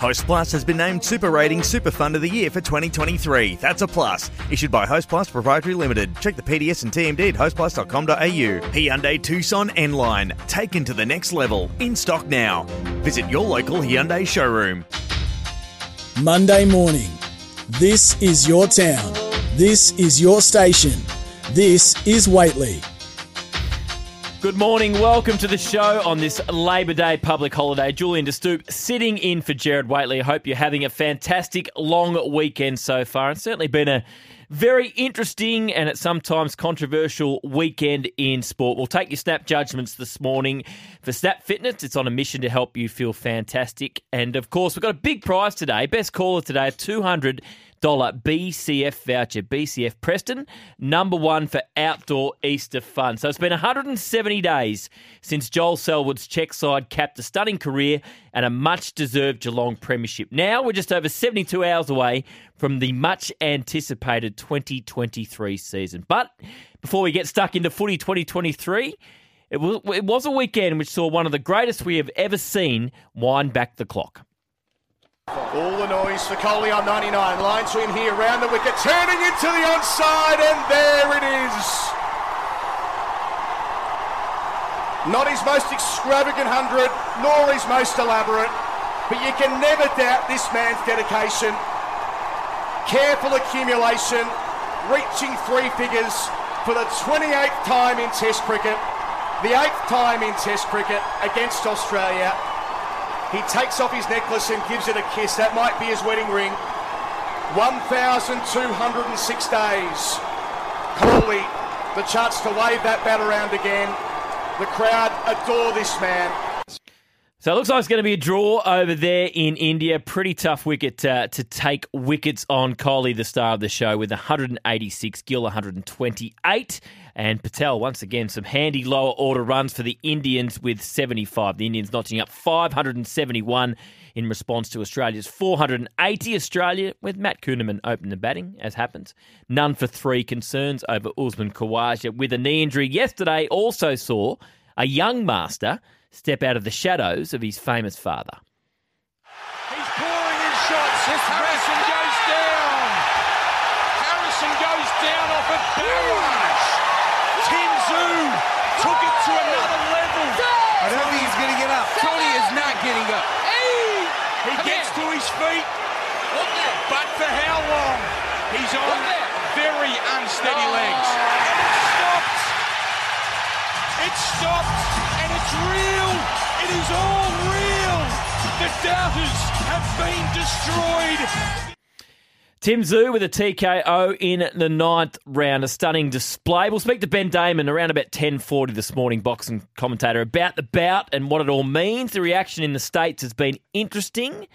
Host Plus has been named Super Rating Super Fund of the Year for 2023. That's a plus. Issued by Host Plus Proprietary Limited. Check the PDS and TMD at hostplus.com.au. Hyundai Tucson N-Line. Taken to the next level. In stock now. Visit your local Hyundai showroom. Monday morning. This is your town. This is your station. This is Waitley. Good morning. Welcome to the show on this Labor Day public holiday. Julian De Stoop sitting in for Gerard Whateley. I hope you're having a fantastic long weekend so far. It's certainly been a very interesting and at sometimes controversial weekend in sport. We'll take your snap judgments this morning. For Snap Fitness, it's on a mission to help you feel fantastic. And of course, we've got a big prize today. Best caller today, $200. BCF voucher. BCF Preston, number one for outdoor Easter fun. So it's been 170 days since Joel Selwood's Czech side capped a stunning career and a much-deserved Geelong premiership. Now we're just over 72 hours away from the much-anticipated 2023 season. But before we get stuck into footy 2023, it was a weekend which saw one of the greatest we have ever seen wind back the clock. All the noise for Coley on 99, line swim here, round the wicket, turning into the onside, and there it is. Not his most extravagant 100, nor his most elaborate, but you can never doubt this man's dedication. Careful accumulation, reaching three figures for the 28th time in Test cricket, the 8th time in Test cricket against Australia. He takes off his necklace and gives it a kiss. That might be his wedding ring. 1,206 days. Coley, the chance to wave that bat around again. The crowd adore this man. So it looks like it's going to be a draw over there in India. Pretty tough wicket to take wickets on Coley, the star of the show, with 186, Gill 128. And Patel, once again, some handy lower order runs for the Indians with 75. The Indians notching up 571 in response to Australia's 480. Australia, with Matt Kuhneman open the batting, as happens. None for three concerns over Usman Khawaja with a knee injury. Yesterday also saw a young master step out of the shadows of his famous father. He's pouring in shots. Harrison goes down. Harrison goes down off a barrage. Tim Tszyu took it to another level. I don't think he's going to get up. Tony is not getting up. He gets to his feet, but for how long? He's on very unsteady legs. And it stopped. It stopped, and it's real. It is all real. The doubters have been destroyed. Tim Tszyu with a TKO in the ninth round. A stunning display. We'll speak to Ben Damon around about 10:40 this morning, boxing commentator, about the bout and what it all means. The reaction in the States has been interesting.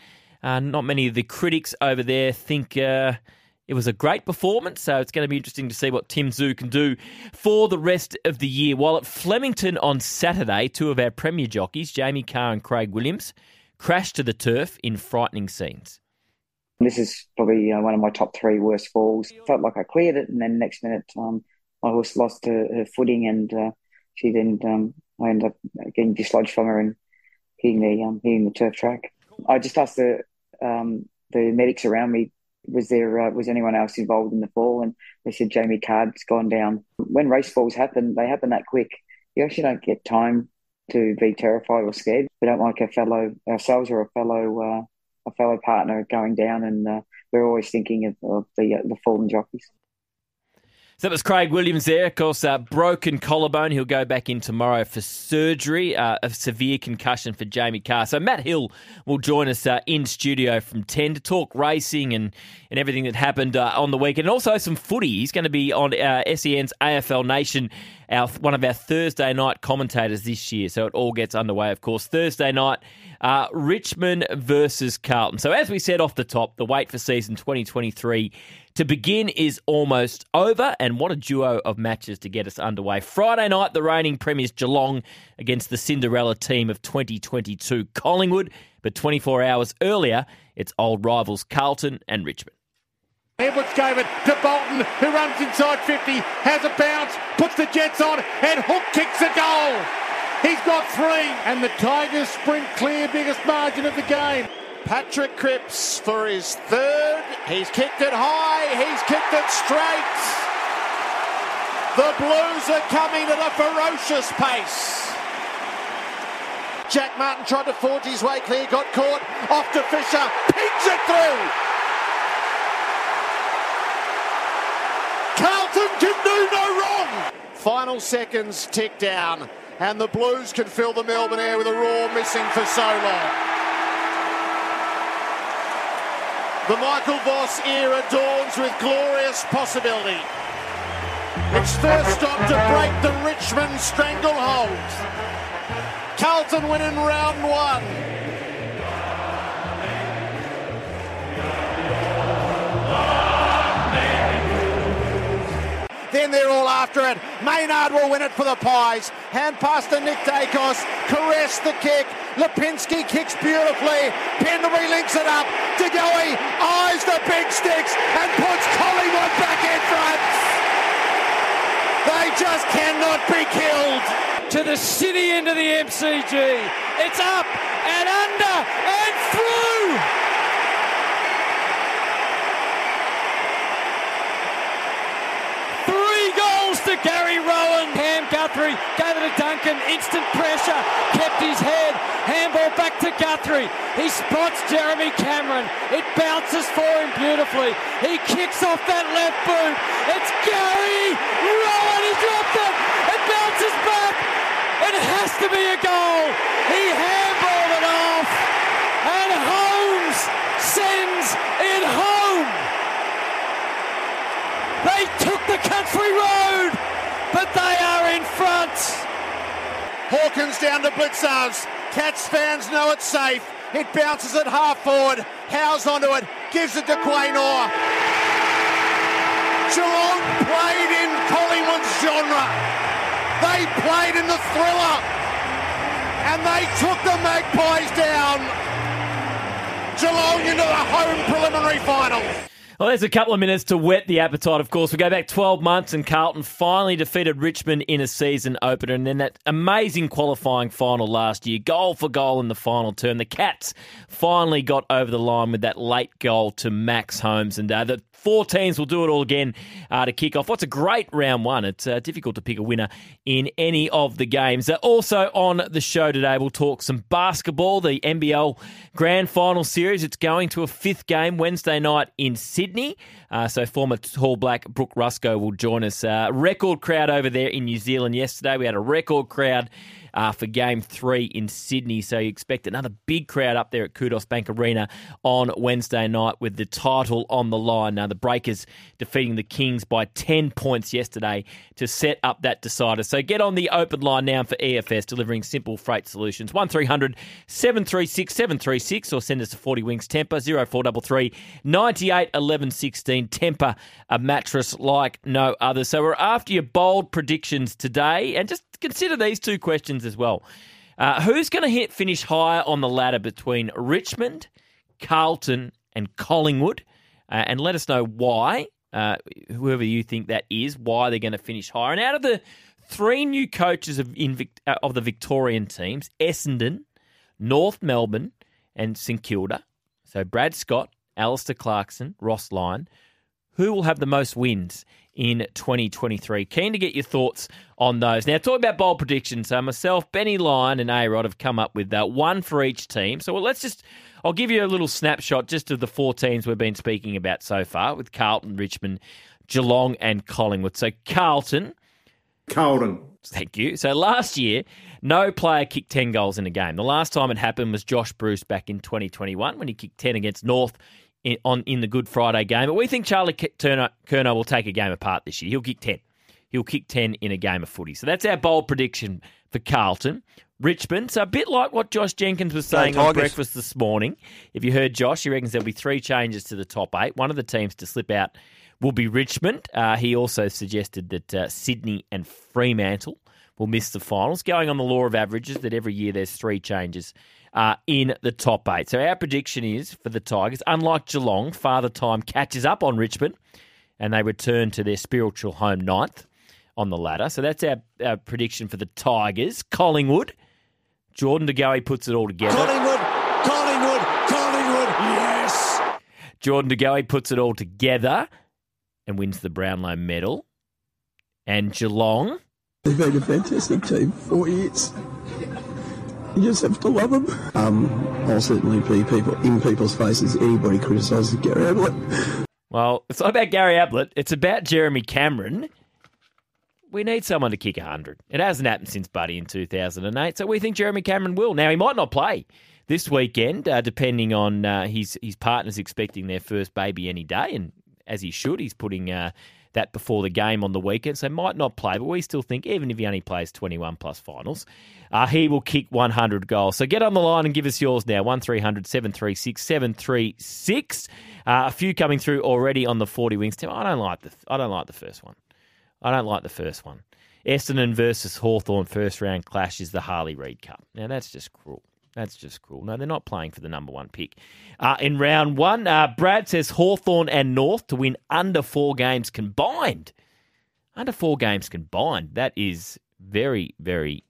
Not many of the critics over there think it was a great performance, so it's going to be interesting to see what Tim Tszyu can do for the rest of the year. While at Flemington on Saturday, two of our premier jockeys, Jamie Carr and Craig Williams, crashed to the turf in frightening scenes. This is probably one of my top three worst falls. Felt like I cleared it, and then next minute my horse lost her footing, and she then I ended up getting dislodged from her and hitting the turf track. I just asked the medics around me, was anyone else involved in the fall? And they said Jamie Card's gone down. When race falls happen, they happen that quick. You actually don't get time to be terrified or scared. We don't like a fellow partner going down, and we're always thinking of the fallen jockeys. So that was Craig Williams there. Of course, broken collarbone. He'll go back in tomorrow for surgery, a severe concussion for Jamie Carr. So Matt Hill will join us in studio from 10 to talk racing and everything that happened on the weekend. And also some footy. He's going to be on SEN's AFL Nation one of our Thursday night commentators this year. So it all gets underway, of course. Thursday night, Richmond versus Carlton. So as we said off the top, the wait for season 2023 to begin is almost over, and what a duo of matches to get us underway. Friday night, the reigning premiers Geelong against the Cinderella team of 2022 Collingwood, but 24 hours earlier, it's old rivals Carlton and Richmond. Edwards gave it to Bolton, who runs inside 50, has a bounce, puts the Jets on, and Hook kicks a goal. He's got three, and the Tigers sprint clear, biggest margin of the game. Patrick Cripps for his third. He's kicked it high. He's kicked it straight. The Blues are coming at a ferocious pace. Jack Martin tried to forge his way clear, got caught. Off to Fisher. Pings it through. Carlton can do no wrong. Final seconds tick down, and the Blues can fill the Melbourne air with a roar missing for so long. The Michael Voss era dawns with glorious possibility. It's first stop to break the Richmond stranglehold. Carlton win in round one. Then they're all after it. Maynard will win it for the Pies. Hand pass to Nick Dacos. Caress the kick. Lipinski kicks beautifully. Penderbury links it up. De Goey eyes the big sticks and puts Collingwood back in front. They just cannot be killed. To the city end of the MCG. It's up and under and through. Three goals to Gary Rowan. Cam Guthrie gave it to Duncan. Instant pressure. Kept his head. Handball back to Guthrie. He spots Jeremy Cameron. It bounces for him beautifully. He kicks off that left boot. It's Gary Rowan. He dropped it. It bounces back. It has to be a goal. He handballed it off. And Holmes sends it home. They took the country road, but they are in front. Hawkins down to Blitzarves. Cats fans know it's safe. It bounces at half forward. Howes onto it. Gives it to Quaynor. Geelong played in Collingwood's genre. They played in the thriller. And they took the Magpies down. Geelong into the home preliminary final. Well, there's a couple of minutes to whet the appetite, of course. We go back 12 months and Carlton finally defeated Richmond in a season opener, and then that amazing qualifying final last year, goal for goal in the final term. The Cats finally got over the line with that late goal to Max Holmes, and the four teams will do it all again to kick off what's a great round one. It's difficult to pick a winner in any of the games. Also on the show today, we'll talk some basketball, the NBL Grand Final Series. It's going to a fifth game Wednesday night in Sydney. So former All Black Brooke Rusko will join us. Record crowd over there in New Zealand yesterday. We had a record crowd for Game 3 in Sydney. So you expect another big crowd up there at Kudos Bank Arena on Wednesday night with the title on the line. Now, the Breakers defeating the Kings by 10 points yesterday to set up that decider. So get on the open line now for EFS, delivering simple freight solutions. 1300 736 736 or send us a 40 Wings Temper, 0433 98 11 16. Temper, a mattress like no other. So we're after your bold predictions today, and just consider these two questions as well. Who's going to finish higher on the ladder between Richmond, Carlton and Collingwood? And let us know why, whoever you think that is, why they're going to finish higher. And out of the three new coaches of the Victorian teams, Essendon, North Melbourne and St Kilda, so Brad Scott, Alistair Clarkson, Ross Lyon, who will have the most wins in 2023? Keen to get your thoughts on those. Now, talking about bold predictions, myself, Benny Lyon and A-Rod have come up with one for each team. So I'll give you a little snapshot just of the four teams we've been speaking about so far, with Carlton, Richmond, Geelong and Collingwood. So Carlton. Thank you. So last year, no player kicked 10 goals in a game. The last time it happened was Josh Bruce back in 2021 when he kicked 10 against North in the Good Friday game. But we think Charlie Curnow will take a game apart this year. He'll kick 10. He'll kick 10 in a game of footy. So that's our bold prediction for Carlton. Richmond, so a bit like what Josh Jenkins was saying on breakfast this morning. If you heard Josh, he reckons there'll be three changes to the top eight. One of the teams to slip out will be Richmond. He also suggested that Sydney and Fremantle will miss the finals, going on the law of averages that every year there's three changes in the top eight. So our prediction is for the Tigers, unlike Geelong, Father Time catches up on Richmond and they return to their spiritual home ninth on the ladder. So that's our prediction for the Tigers. Collingwood. Jordan De Goey puts it all together. Collingwood, yes! Jordan De Goey puts it all together and wins the Brownlow medal. And Geelong. They've been a fantastic team for years. You just have to love them. I'll certainly be in people's faces. Anybody criticises Gary Ablett. Well, it's not about Gary Ablett. It's about Jeremy Cameron. We need someone to kick 100. It hasn't happened since Buddy in 2008, so we think Jeremy Cameron will. Now, he might not play this weekend, depending on his partner's expecting their first baby any day, and as he should, he's putting that before the game on the weekend, so might not play, but we still think, even if he only plays 21 plus finals, he will kick 100 goals. So get on the line and give us yours now, 1300 736 736. A few coming through already on the 40 Wings team. I don't like the first one. Essendon versus Hawthorn first round clash is the Harley Reid Cup. Now, that's just cruel. No, they're not playing for the number one pick. In round one, Brad says Hawthorn and North to win under 4 games combined. That is very, very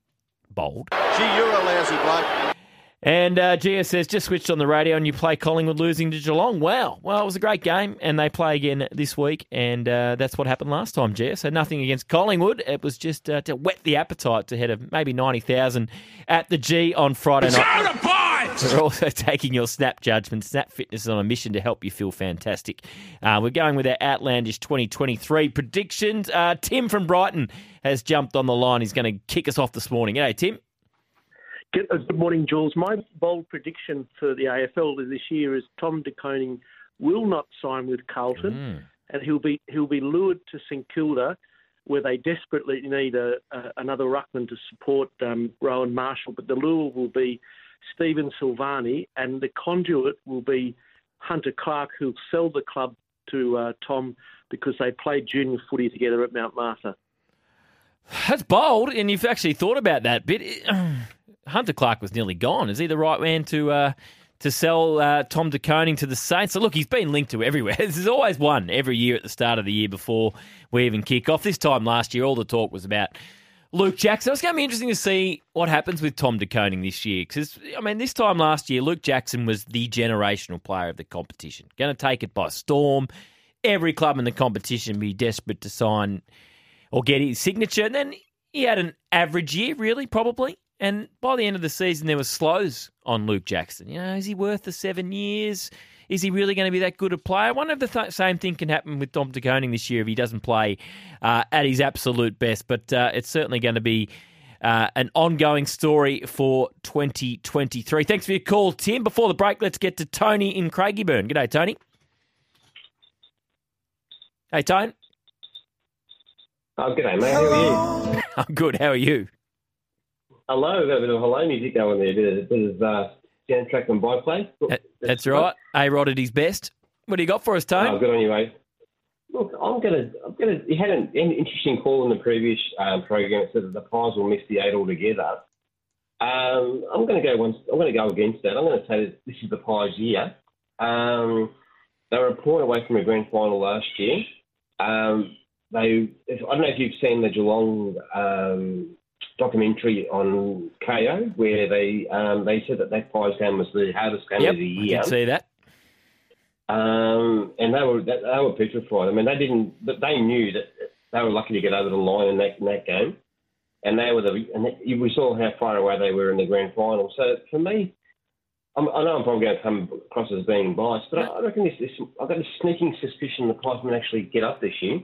bold. Gee, you're a lousy bloke. And Gia says, just switched on the radio and you play Collingwood losing to Geelong. Wow. Well, it was a great game and they play again this week and that's what happened last time, Gia. So nothing against Collingwood. It was just to whet the appetite ahead of maybe 90,000 at the G on Friday night. We're also taking your Snap judgment. Snap Fitness is on a mission to help you feel fantastic. We're going with our outlandish 2023 predictions. Tim from Brighton has jumped on the line. He's going to kick us off this morning. G'day, Tim. Good morning, Jules. My bold prediction for the AFL this year is Tom De Koning will not sign with Carlton, and he'll be lured to St Kilda, where they desperately need another ruckman to support Rowan Marshall. But the lure will be Stephen Silvani, and the conduit will be Hunter Clark, who'll sell the club to Tom because they played junior footy together at Mount Martha. That's bold, and you've actually thought about that bit. Hunter Clark was nearly gone. Is he the right man to sell Tom De Koning to the Saints? So look, he's been linked to everywhere. There's always one every year at the start of the year before we even kick off. This time last year, all the talk was about Luke Jackson. It's going to be interesting to see what happens with Tom De Koning this year because, I mean, this time last year, Luke Jackson was the generational player of the competition. Going to take it by storm. Every club in the competition be desperate to sign or get his signature. And then he had an average year, really, probably. And by the end of the season, there were slows on Luke Jackson. You know, is he worth the 7 years? Is he really going to be that good a player? I wonder if the same thing can happen with Tom De Koning this year if he doesn't play at his absolute best. But it's certainly going to be an ongoing story for 2023. Thanks for your call, Tim. Before the break, let's get to Tony in Craigieburn. G'day, Tony. Hey, Tony. Oh, g'day, mate. How are you? I'm good. How are you? Hello, there's a bit of hello music going there. There's soundtrack and byplay. That's right. A-Rod at his best. What do you got for us, Tone? Oh, good on you, mate. Look, I'm gonna. You had an interesting call in the previous program. It said that the Pies will miss the eight altogether. I'm gonna go against that. I'm gonna say that this is the Pies' year. They were a point away from a grand final last year. I don't know if you've seen the Geelong documentary on KO where they said that Pies game was the hardest game of the year. Yep, I did see that. And they were petrified. I mean, they knew that they were lucky to get over the line in that game, and we saw how far away they were in the grand final. So for me, I know I'm probably going to come across as being biased, but I reckon I've got a sneaking suspicion the Pies might actually get up this year.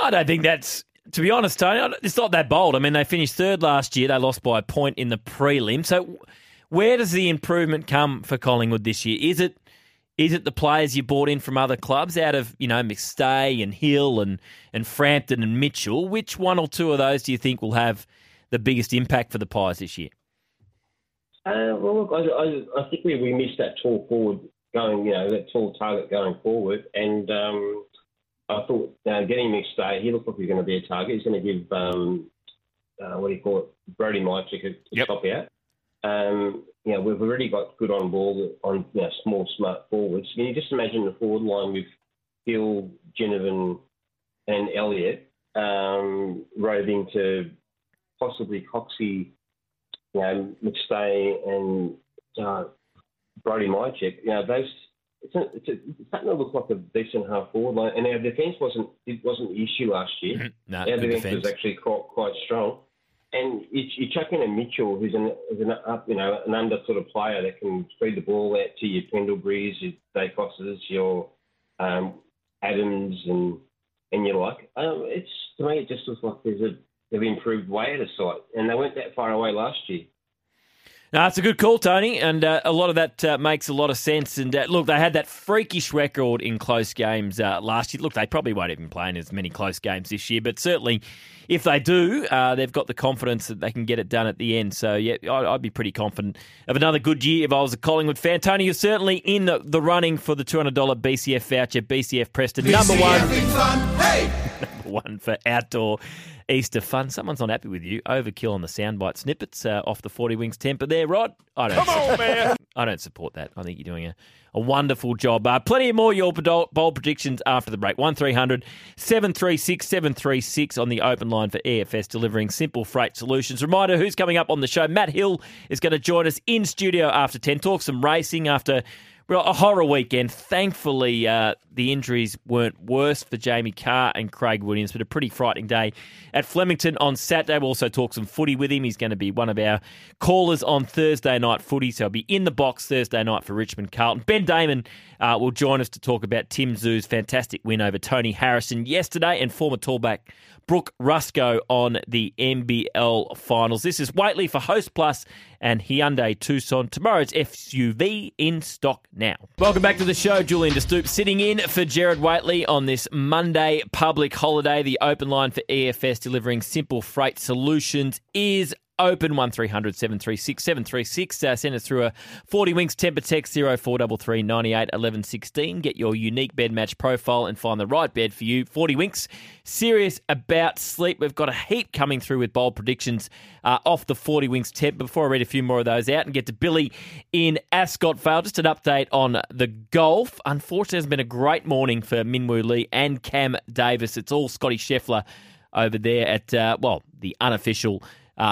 I don't think that's. To be honest, Tony, it's not that bold. I mean, they finished third last year. They lost by a point in the prelim. So where does the improvement come for Collingwood this year? Is it Is it the players you bought in from other clubs out of, you know, McStay and Hill and Frampton and Mitchell? Which one or two of those do you think will have the biggest impact for the Pies this year? Well, look, I think we missed that tall forward going, you know, that tall target going forward. And I thought getting McStay, he looked like he was going to be a target. He's going to give, Brodie Majcik a top out. You know, we've already got good on ball on, you know, small, smart forwards. Can you just imagine the forward line with Hill, Ginnivan and Elliott roving to possibly Coxey, you know, McStay and Brodie Majcik? You know, those it's starting to look like a decent half forward line. And our defence wasn't the issue last year. No, our defence was actually quite strong. And you chuck in a Mitchell, who's an under sort of player that can feed the ball out to your Pendlebury's, your Dacos's, your Adams, and your like. It's to me, it just looks like they've improved way out of sight, and they weren't that far away last year. No, it's a good call, Tony, and a lot of that makes a lot of sense. And look, they had that freakish record in close games last year. Look, they probably won't even play in as many close games this year, but certainly if they do, they've got the confidence that they can get it done at the end. So, yeah, I'd be pretty confident of another good year if I was a Collingwood fan. Tony, you're certainly in the running for the $200 BCF voucher, BCF Preston. BCF number one. Number one for outdoor Easter fun. Someone's not happy with you. Overkill on the soundbite snippets off the 40 Wings temper there, Rod. I don't support that. I think you're doing a wonderful job. Plenty more your bold predictions after the break. 1300 736 736 on the open line for EFS, delivering simple freight solutions. Reminder who's coming up on the show. Matt Hill is going to join us in studio after 10. Talk some racing after a horror weekend. Thankfully, the injuries weren't worse for Jamie Carr and Craig Williams, but a pretty frightening day at Flemington on Saturday. We'll also talk some footy with him. He's going to be one of our callers on Thursday night footy, so he'll be in the box Thursday night for Richmond Carlton. Ben Damon will join us to talk about Tim Zoo's fantastic win over Tony Harrison yesterday and former tallback Brooke Ruscoe on the NBL finals. This is Waitley for Host Plus and Hyundai Tucson. Tomorrow's SUV in stock now. Welcome back to the show. Julian De Stoop sitting in for Gerard Waitley on this Monday public holiday. The open line for EFS, delivering simple freight solutions, is open. 1300 736 736. Send us through a 40 Winks temper text 0433 98 11 16. Get your unique bed match profile and find the right bed for you. 40 Winks, serious about sleep. We've got a heap coming through with bold predictions off the 40 Winks temper. Before I read a few more of those out and get to Billy in Ascot Vale, just an update on the golf. Unfortunately, it's been a great morning for Minwoo Lee and Cam Davis. It's all Scotty Scheffler over there at, the unofficial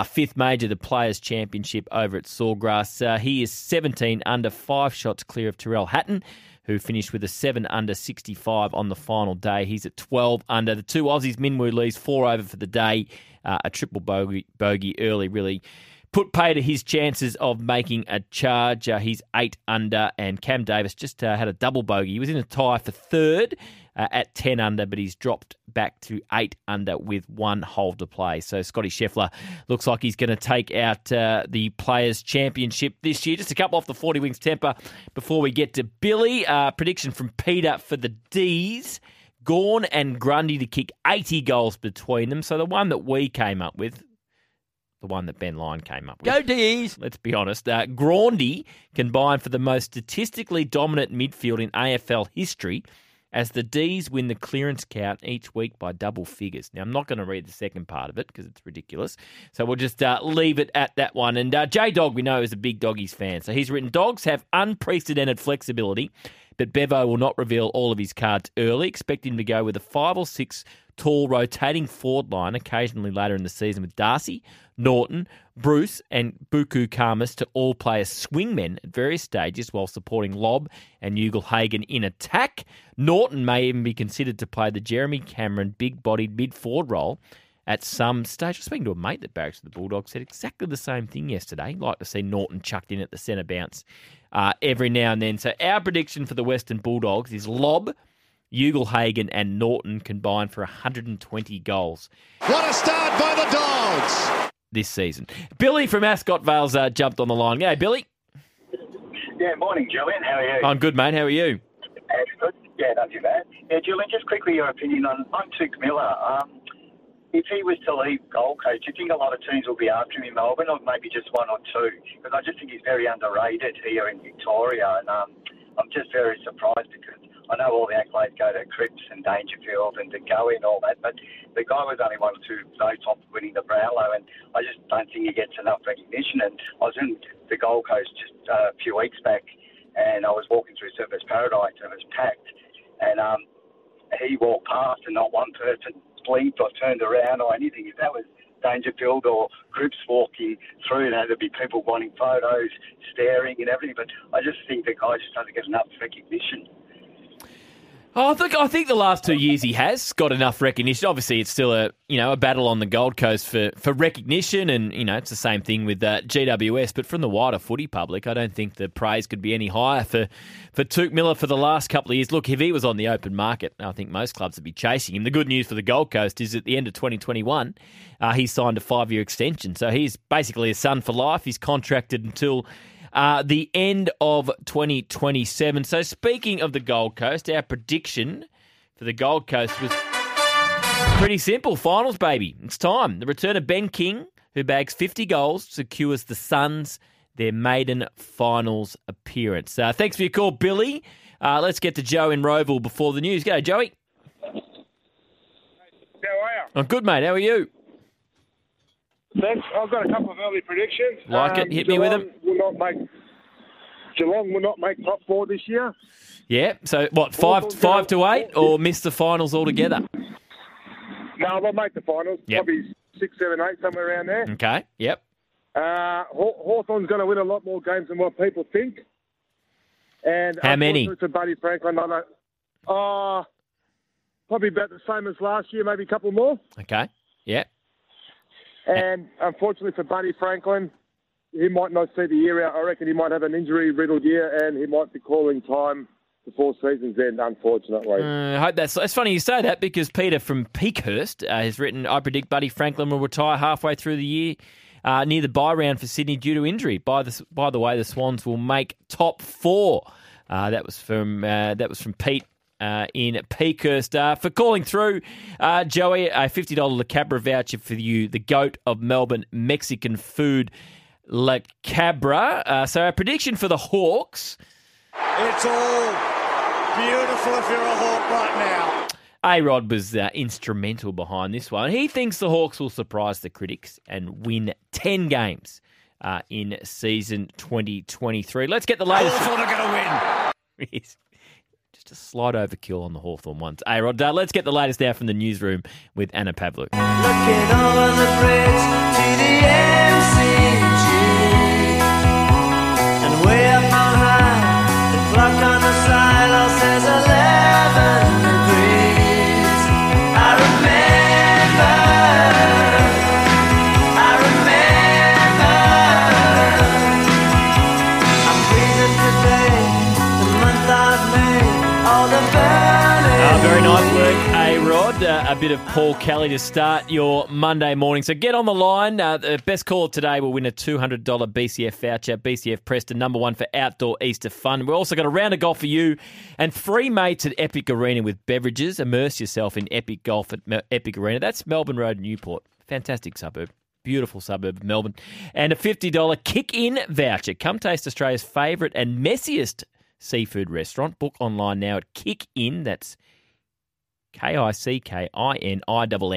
fifth major, the Players' Championship over at Sawgrass. He is 17 under, 5 shots clear of Tyrrell Hatton, who finished with a 7 under 65 on the final day. He's at 12 under. The two Aussies, Minwoo Lee's 4 over for the day, a triple bogey early, really put pay to his chances of making a charge. He's 8 under, and Cam Davis just had a double bogey. He was in a tie for third at 10 under, but he's dropped back to 8 under with one hole to play. So Scotty Scheffler looks like he's going to take out the Players' Championship this year. Just a couple off the 40 Wings temper before we get to Billy. Prediction from Peter for the D's. Gawn and Grundy to kick 80 goals between them. So the one that we came up with, the one that Ben Lyon came up with. Go D's! Let's be honest. Grundy combined for the most statistically dominant midfield in AFL history as the D's win the clearance count each week by double figures. Now, I'm not going to read the second part of it because it's ridiculous. So we'll just leave it at that one. And J-Dog, we know, is a big Doggies fan. So he's written, dogs have unprecedented flexibility, but Bevo will not reveal all of his cards early. Expect him to go with a 5 or 6 tall rotating forward line occasionally later in the season with Darcy, Norton, Bruce and Buku Karmas to all play as swingmen at various stages while supporting Lobb and Ugle Hagen in attack. Norton may even be considered to play the Jeremy Cameron big-bodied mid-forward role at some stage. I was speaking to a mate that barracks with the Bulldogs, said exactly the same thing yesterday. Like to see Norton chucked in at the centre bounce every now and then. So our prediction for the Western Bulldogs is Lobb, Ugle Hagen and Norton combined for 120 goals. What a start by the Dogs this season. Billy from Ascot Vale's jumped on the line. Hey, Billy. Yeah, morning, Julian. How are you? I'm good, mate. How are you? Good. Yeah, not too bad. Yeah, Julian, just quickly your opinion on Tuke Miller. If he was to leave Gold Coast, do you think a lot of teams will be after him in Melbourne, or maybe just one or two? Because I just think he's very underrated here in Victoria, and I'm just very surprised because I know all the accolades go to Cripps and Dangerfield and De Goey and all that, but the guy was only one or two votes off winning the Brownlow, and I just don't think he gets enough recognition. And I was in the Gold Coast just a few weeks back, and I was walking through Surfers Paradise, and it was packed, and he walked past, and not one person blinked or turned around or anything. If that was Dangerfield or Cripps walking through, you know, there'd be people wanting photos, staring and everything, but I just think the guy just doesn't get enough recognition. Oh, I think the last 2 years he has got enough recognition. Obviously, it's still a battle on the Gold Coast for recognition, and it's the same thing with GWS. But from the wider footy public, I don't think the praise could be any higher for Tuke Miller for the last couple of years. Look, if he was on the open market, I think most clubs would be chasing him. The good news for the Gold Coast is at the end of 2021, he signed a 5-year extension, so he's basically a son for life. He's contracted until the end of 2027. So speaking of the Gold Coast, our prediction for the Gold Coast was pretty simple. Finals, baby. It's time. The return of Ben King, who bags 50 goals, secures the Suns their maiden finals appearance. Thanks for your call, Billy. Let's get to Joe in Roeville before the news. G'day, Joey. How are you? I'm good, mate. How are you? Thanks. I've got a couple of early predictions. Like it. Hit Geelong me with them. Geelong will not make top four this year. Yeah. So, what, five to eight or miss the finals altogether? No, they'll make the finals. Yep. Probably 6, 7, 8, somewhere around there. Okay. Yep. Hawthorn's going to win a lot more games than what people think. And how many? It's a Buddy Franklin. Probably about the same as last year, maybe a couple more. Okay. Yeah. And unfortunately for Buddy Franklin, he might not see the year out. I reckon he might have an injury-riddled year, and he might be calling time before season's end, unfortunately. I hope that's funny you say that, because Peter from Peakhurst has written, I predict Buddy Franklin will retire halfway through the year near the bye round for Sydney due to injury. By the way, the Swans will make top four. That was from Pete. In Peakhurst. For calling through, Joey, a $50 La Cabra voucher for you, the goat of Melbourne Mexican food, La Cabra. So our prediction for the Hawks. It's all beautiful if you're a Hawk right now. A-Rod was instrumental behind this one. He thinks the Hawks will surprise the critics and win 10 games in season 2023. Let's get the latest. Hawthorn are going to win. Just a slight overkill on the Hawthorn ones. Hey, Rod, let's get the latest now from the newsroom with Anna Pavluk. Look at all of the threats to the MCG. And way up on high, the clock on the sideline says 11 degrees. I remember. I'm breathing today, the month I've made. Very nice work, A-Rod. A bit of Paul Kelly to start your Monday morning. So get on the line. The best caller today will win a $200 BCF voucher. BCF Preston, #1 for Outdoor Easter Fun. We've also got a round of golf for you and three mates at Epic Arena with beverages. Immerse yourself in Epic Golf at Epic Arena. That's Melbourne Road, Newport. Fantastic suburb. Beautiful suburb of Melbourne. And a $50 kick-in voucher. Come taste Australia's favourite and messiest seafood restaurant. Book online now at Kickin. That's KICKININN.com.au.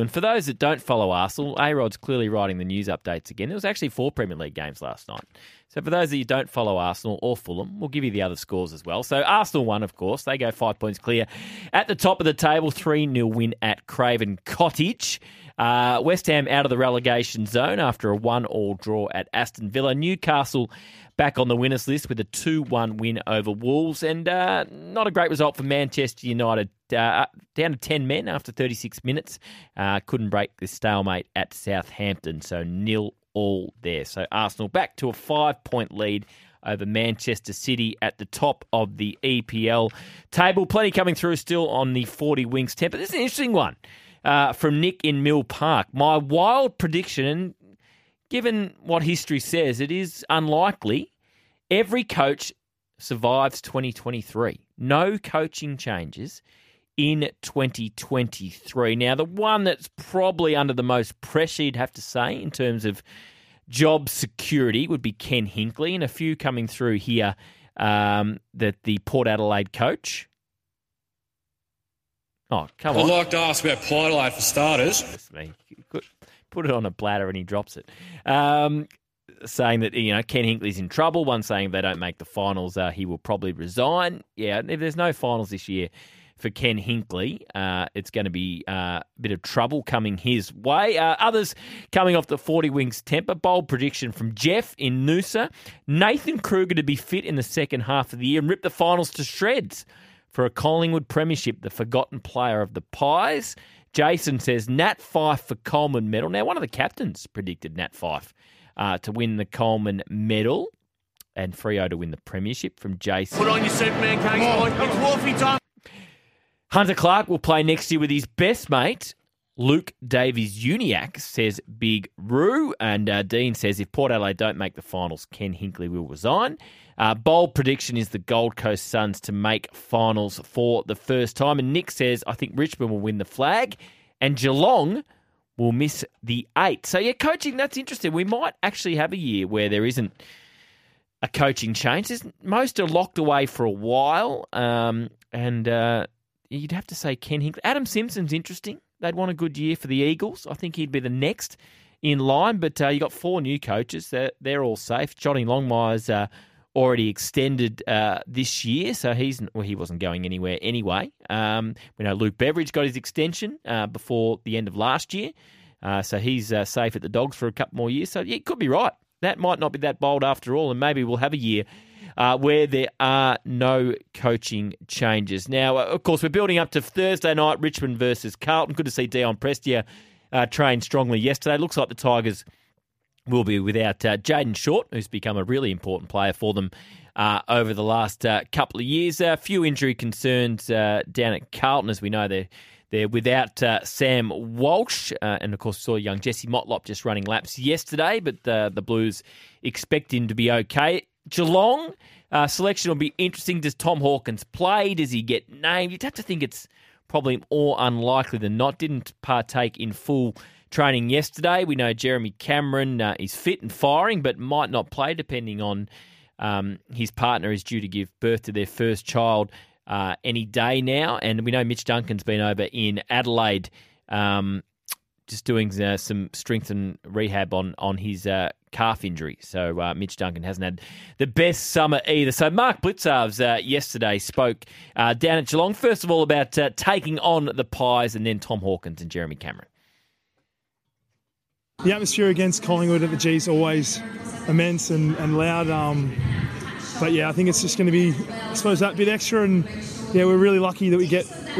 And for those that don't follow Arsenal, A-Rod's clearly writing the news updates again. There was actually 4 Premier League games last night. So for those that you don't follow Arsenal or Fulham, we'll give you the other scores as well. So Arsenal won, of course. They go 5 points clear at the top of the table. 3-0 win at Craven Cottage. West Ham out of the relegation zone after a 1-1 draw at Aston Villa. Newcastle back on the winners list with a 2-1 win over Wolves. And not a great result for Manchester United. Down to 10 men after 36 minutes. Couldn't break the stalemate at Southampton. So 0-0 there. So Arsenal back to a 5-point lead over Manchester City at the top of the EPL table. Plenty coming through still on the 40 Wings temper. This is an interesting one. From Nick in Mill Park. My wild prediction, and given what history says, it is unlikely every coach survives 2023. No coaching changes in 2023. Now, the one that's probably under the most pressure, you'd have to say, in terms of job security would be Ken Hinckley, and a few coming through here that the Port Adelaide coach. Oh, come on. I'd like to ask about Port Adelaide for starters. Put it on a platter and he drops it. Saying that, you know, Ken Hinckley's in trouble. One saying if they don't make the finals, he will probably resign. Yeah, if there's no finals this year for Ken Hinckley, it's going to be a bit of trouble coming his way. Others coming off the 40 Wings temper. Bold prediction from Jeff in Noosa. Nathan Kruger to be fit in the second half of the year and rip the finals to shreds for a Collingwood premiership, the forgotten player of the Pies. Jason says Nat Fyfe for Coleman medal. Now, one of the captains predicted Nat Fyfe to win the Coleman medal and Freo to win the premiership from Jason. Put on your Superman case, boy. It's Wolfie time. Hunter Clark will play next year with his best mate, Luke Davies-Uniacke, says Big Roo. And Dean says if Port Adelaide don't make the finals, Ken Hinckley will resign. Bold prediction is the Gold Coast Suns to make finals for the first time. And Nick says, I think Richmond will win the flag and Geelong will miss the 8. So, yeah, coaching, that's interesting. We might actually have a year where there isn't a coaching change. Most are locked away for a while you'd have to say Ken Hinckley. Adam Simpson's interesting. They'd want a good year for the Eagles. I think he'd be the next in line. But you got 4 new coaches. They're all safe. Johnny Longmire's already extended this year, so he wasn't going anywhere anyway. We know Luke Beveridge got his extension before the end of last year, so he's safe at the Dogs for a couple more years. So, yeah, it could be right. That might not be that bold after all, and maybe we'll have a year where there are no coaching changes. Now, of course, we're building up to Thursday night, Richmond versus Carlton. Good to see Dion Prestia train strongly yesterday. Looks like the Tigers will be without Jaden Short, who's become a really important player for them over the last couple of years. A few injury concerns down at Carlton. As we know, they're without Sam Walsh. And, of course, saw young Jesse Motlop just running laps yesterday, but the Blues expect him to be okay. Geelong selection will be interesting. Does Tom Hawkins play? Does he get named? You'd have to think it's probably more unlikely than not. Didn't partake in full training yesterday. We know Jeremy Cameron is fit and firing, but might not play depending on his partner is due to give birth to their first child any day now. And we know Mitch Duncan's been over in Adelaide just doing some strength and rehab on his calf injury. So Mitch Duncan hasn't had the best summer either. So Mark Blitzarves yesterday spoke down at Geelong, first of all, about taking on the Pies and then Tom Hawkins and Jeremy Cameron. The atmosphere against Collingwood at the G is always immense and loud. But, yeah, I think it's just going to be, I suppose, that bit extra. And, yeah, we're really lucky that we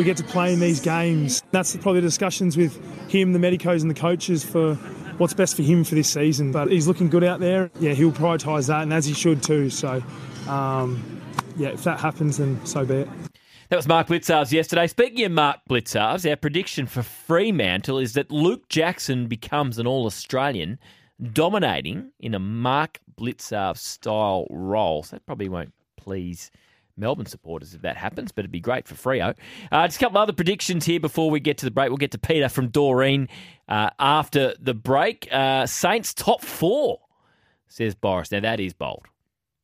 get to play in these games. That's probably the discussions with him, the medicos and the coaches for what's best for him for this season. But he's looking good out there. Yeah, he'll prioritise that, and as he should too. So, yeah, if that happens, then so be it. That was Mark Blitzarves yesterday. Speaking of Mark Blitzarves, our prediction for Fremantle is that Luke Jackson becomes an All-Australian, dominating in a Mark Blitzarves-style role. So that probably won't please Melbourne supporters if that happens, but it'd be great for Freo. Just a couple of other predictions here before we get to the break. We'll get to Peter from Doreen after the break. Saints top 4, says Boris. Now, that is bold.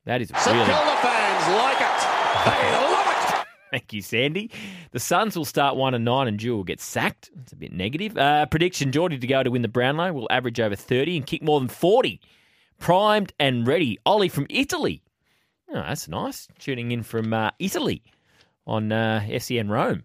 That is really... St Kilda fans like it. They love it. Thank you, Sandy. The Suns will start 1-9 and Jewel will get sacked. That's a bit negative. Prediction, Geordie to go to win the Brownlow will average over 30 and kick more than 40. Primed and ready. Ollie from Italy. Oh, that's nice. Tuning in from Italy on SEN Rome.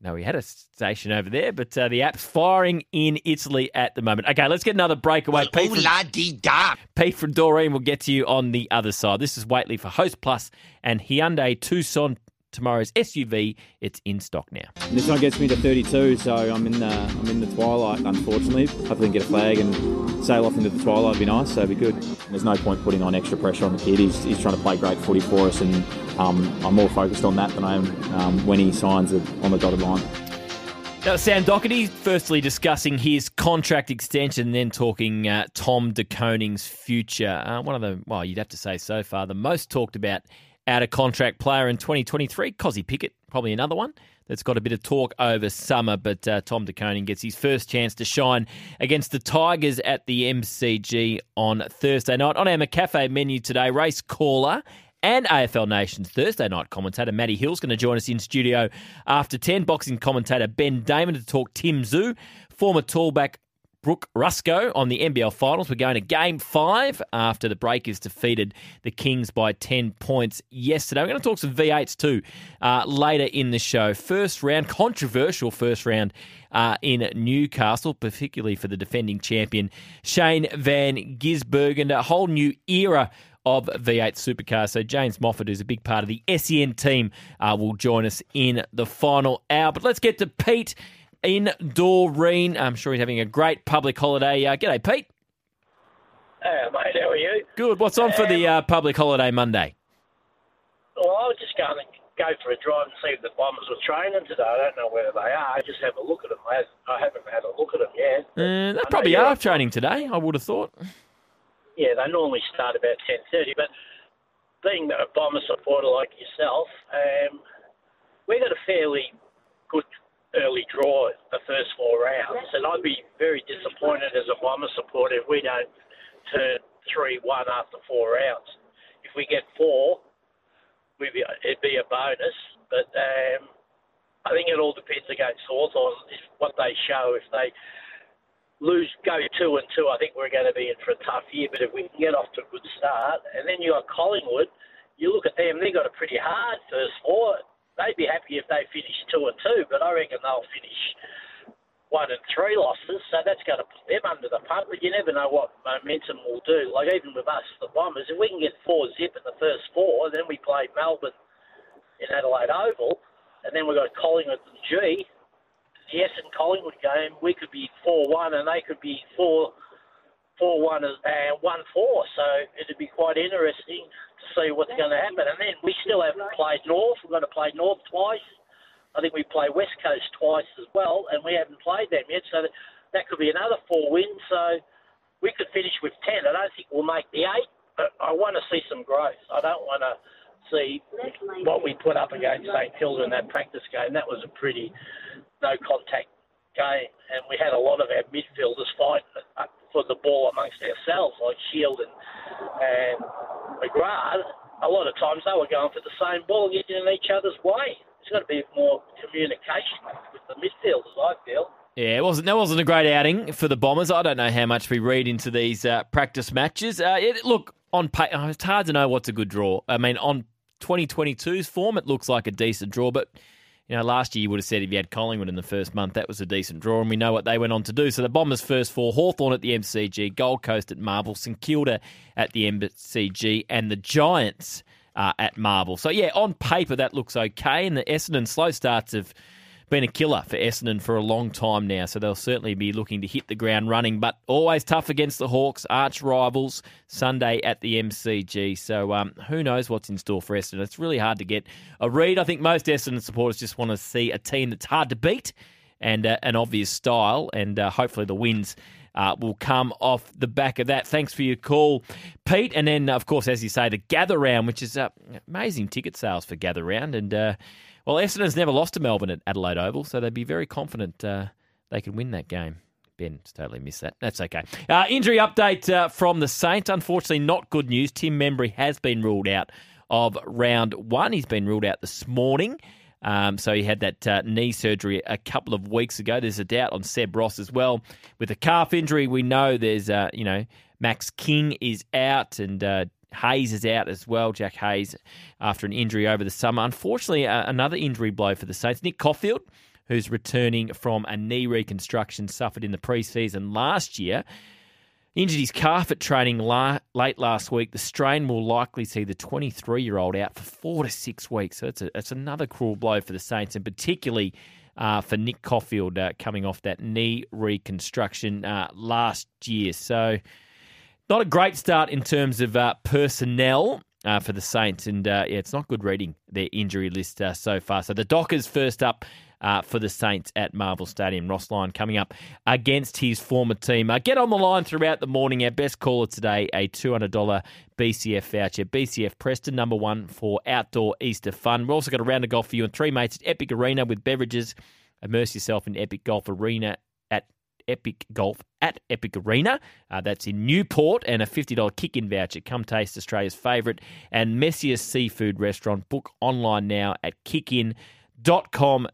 No, we had a station over there, but the app's firing in Italy at the moment. Okay, let's get another breakaway. Pete from Doreen will get to you on the other side. This is Waitley for Host Plus and Hyundai Tucson, tomorrow's SUV. It's in stock now. And this one gets me to 32, so I'm in the twilight, unfortunately. Hopefully I can get a flag and sail off into the twilight. It'd be nice, so it'd be good. There's no point putting on extra pressure on the kid. He's trying to play great footy for us, and I'm more focused on that than I am when he signs on the dotted line. Now, Sam Doherty, firstly discussing his contract extension, then talking Tom de Koning's future. One of the, well, you'd have to say so far, the most talked about out-of-contract player in 2023, Cozzy Pickett, probably another one that's got a bit of talk over summer, but Tom de Koning gets his first chance to shine against the Tigers at the MCG on Thursday night. On our McCafe menu today, race caller and AFL Nation's Thursday night commentator Matty Hill's going to join us in studio after 10. Boxing commentator Ben Damon to talk Tim Tszyu, former tallback Brooke Rusko on the NBL Finals. We're going to Game 5 after the Breakers defeated the Kings by 10 points yesterday. We're going to talk some V8s too later in the show. First round, controversial first round in Newcastle, particularly for the defending champion Shane van Gisbergen. A whole new era of V8 Supercars. So James Moffat, who's a big part of the SEN team, will join us in the final hour. But let's get to Pete in Doreen. I'm sure he's having a great public holiday. G'day, Pete. Hey, mate. How are you? Good. What's on for the public holiday Monday? Well, I was just going to go for a drive and see if the Bombers were training today. I don't know where they are. I just have a look at them. I haven't had a look at them yet. They probably are training today, I would have thought. Yeah, they normally start about 10:30, but being a Bomber supporter like yourself, we got a fairly good early draw the first four rounds, and I'd be very disappointed as a Bomber supporter if we don't turn 3-1 after four rounds. If we get four, it'd be a bonus, but I think it all depends against Hawthorn on what they show. If they lose, go 2-2, I think we're going to be in for a tough year, but if we can get off to a good start, and then you got Collingwood, you look at them, they got a pretty hard first four. They'd be happy if they finished 2-2, but I reckon they'll finish 1-3 losses, so that's going to put them under the pump, but you never know what momentum will do. Like, even with us, the Bombers, if we can get 4-0 in the first four, then we play Melbourne in Adelaide Oval, and then we've got Collingwood and G. Yes, in Collingwood game, we could be 4-1 and they could be 4-1 and 1-4. So it'd be quite interesting to see what's going to happen. And then we still haven't played North. We're going to play North twice. I think we play West Coast twice as well, and we haven't played them yet. So that could be another 4 wins. So we could finish with 10. I don't think we'll make the 8, but I want to see some growth. I don't want to see what we put up against St Kilda in that practice game. That was a pretty no-contact game, and we had a lot of our midfielders fighting for the ball amongst ourselves, like Shield and McGrath. A lot of times they were going for the same ball, getting in each other's way. There's got to be more communication with the midfielders, I feel. Yeah, that wasn't a great outing for the Bombers. I don't know how much we read into these practice matches. Look, it's hard to know what's a good draw. I mean, on 2022's form, it looks like a decent draw, but you know, last year you would have said if you had Collingwood in the first month, that was a decent draw, and we know what they went on to do. So the Bombers' first four, Hawthorn at the MCG, Gold Coast at Marvel, St Kilda at the MCG, and the Giants at Marvel. So, yeah, on paper that looks okay, and the Essendon slow starts have been a killer for Essendon for a long time now, so they'll certainly be looking to hit the ground running, but always tough against the Hawks, arch rivals, Sunday at the MCG. So who knows what's in store for Essendon? It's really hard to get a read. I think most Essendon supporters just want to see a team that's hard to beat and an obvious style, and hopefully the wins will come off the back of that. Thanks for your call, Pete. And then, of course, as you say, the Gather Round, which is amazing ticket sales for Gather Round, and well, Essendon's never lost to Melbourne at Adelaide Oval, so they'd be very confident they could win that game. Ben's totally missed that. That's okay. Injury update from the Saints. Unfortunately, not good news. Tim Membry has been ruled out of round one. He's been ruled out this morning. So he had that knee surgery a couple of weeks ago. There's a doubt on Seb Ross as well. With a calf injury, we know there's, Max King is out, and Hayes is out as well, Jack Hayes, after an injury over the summer. Unfortunately, another injury blow for the Saints. Nick Caulfield, who's returning from a knee reconstruction suffered in the preseason last year, injured his calf at training late last week. The strain will likely see the 23-year-old out for 4 to 6 weeks. So it's another cruel blow for the Saints, and particularly for Nick Caulfield coming off that knee reconstruction last year. So not a great start in terms of personnel for the Saints, and it's not good reading their injury list so far. So the Dockers first up for the Saints at Marvel Stadium. Ross Lyon coming up against his former team. Get on the line throughout the morning. Our best caller today, a $200 BCF voucher. BCF Preston, number one for outdoor Easter fun. We've also got a round of golf for you and three mates at Epic Arena with beverages. Immerse yourself in Epic Golf Arena at Epic Golf at Epic Arena. That's in Newport, and a $50 kick-in voucher. Come taste Australia's favourite and messiest seafood restaurant. Book online now at kickin.com.au.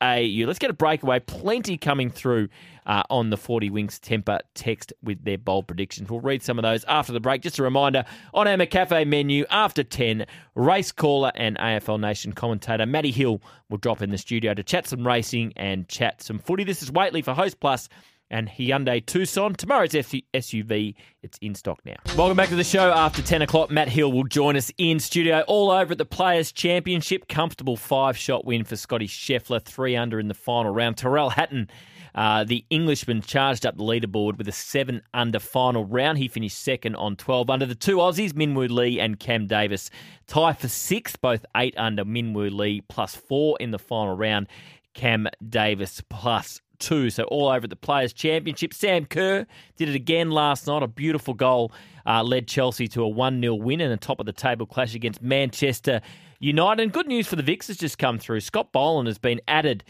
Let's get a breakaway. Plenty coming through on the 40 Winks Temper text with their bold predictions. We'll read some of those after the break. Just a reminder, on our McCafe menu after 10, race caller and AFL Nation commentator Matty Hill will drop in the studio to chat some racing and chat some footy. This is Waitley for Host Plus and Hyundai Tucson. Tomorrow's SUV, it's in stock now. Welcome back to the show. After 10 o'clock, Matt Hill will join us in studio. All over at the Players' Championship. Comfortable five-shot win for Scotty Scheffler, 3 under in the final round. Tyrrell Hatton, the Englishman, charged up the leaderboard with a 7 under final round. He finished second on 12 under. The two Aussies, Minwoo Lee and Cam Davis, tie for sixth, both 8 under. Minwoo Lee +4 in the final round. Cam Davis +2. So all over at the Players' Championship. Sam Kerr did it again last night. A beautiful goal led Chelsea to a 1-0 win and a top-of-the-table clash against Manchester United. And good news for the Vicks has just come through. Scott Boland has been added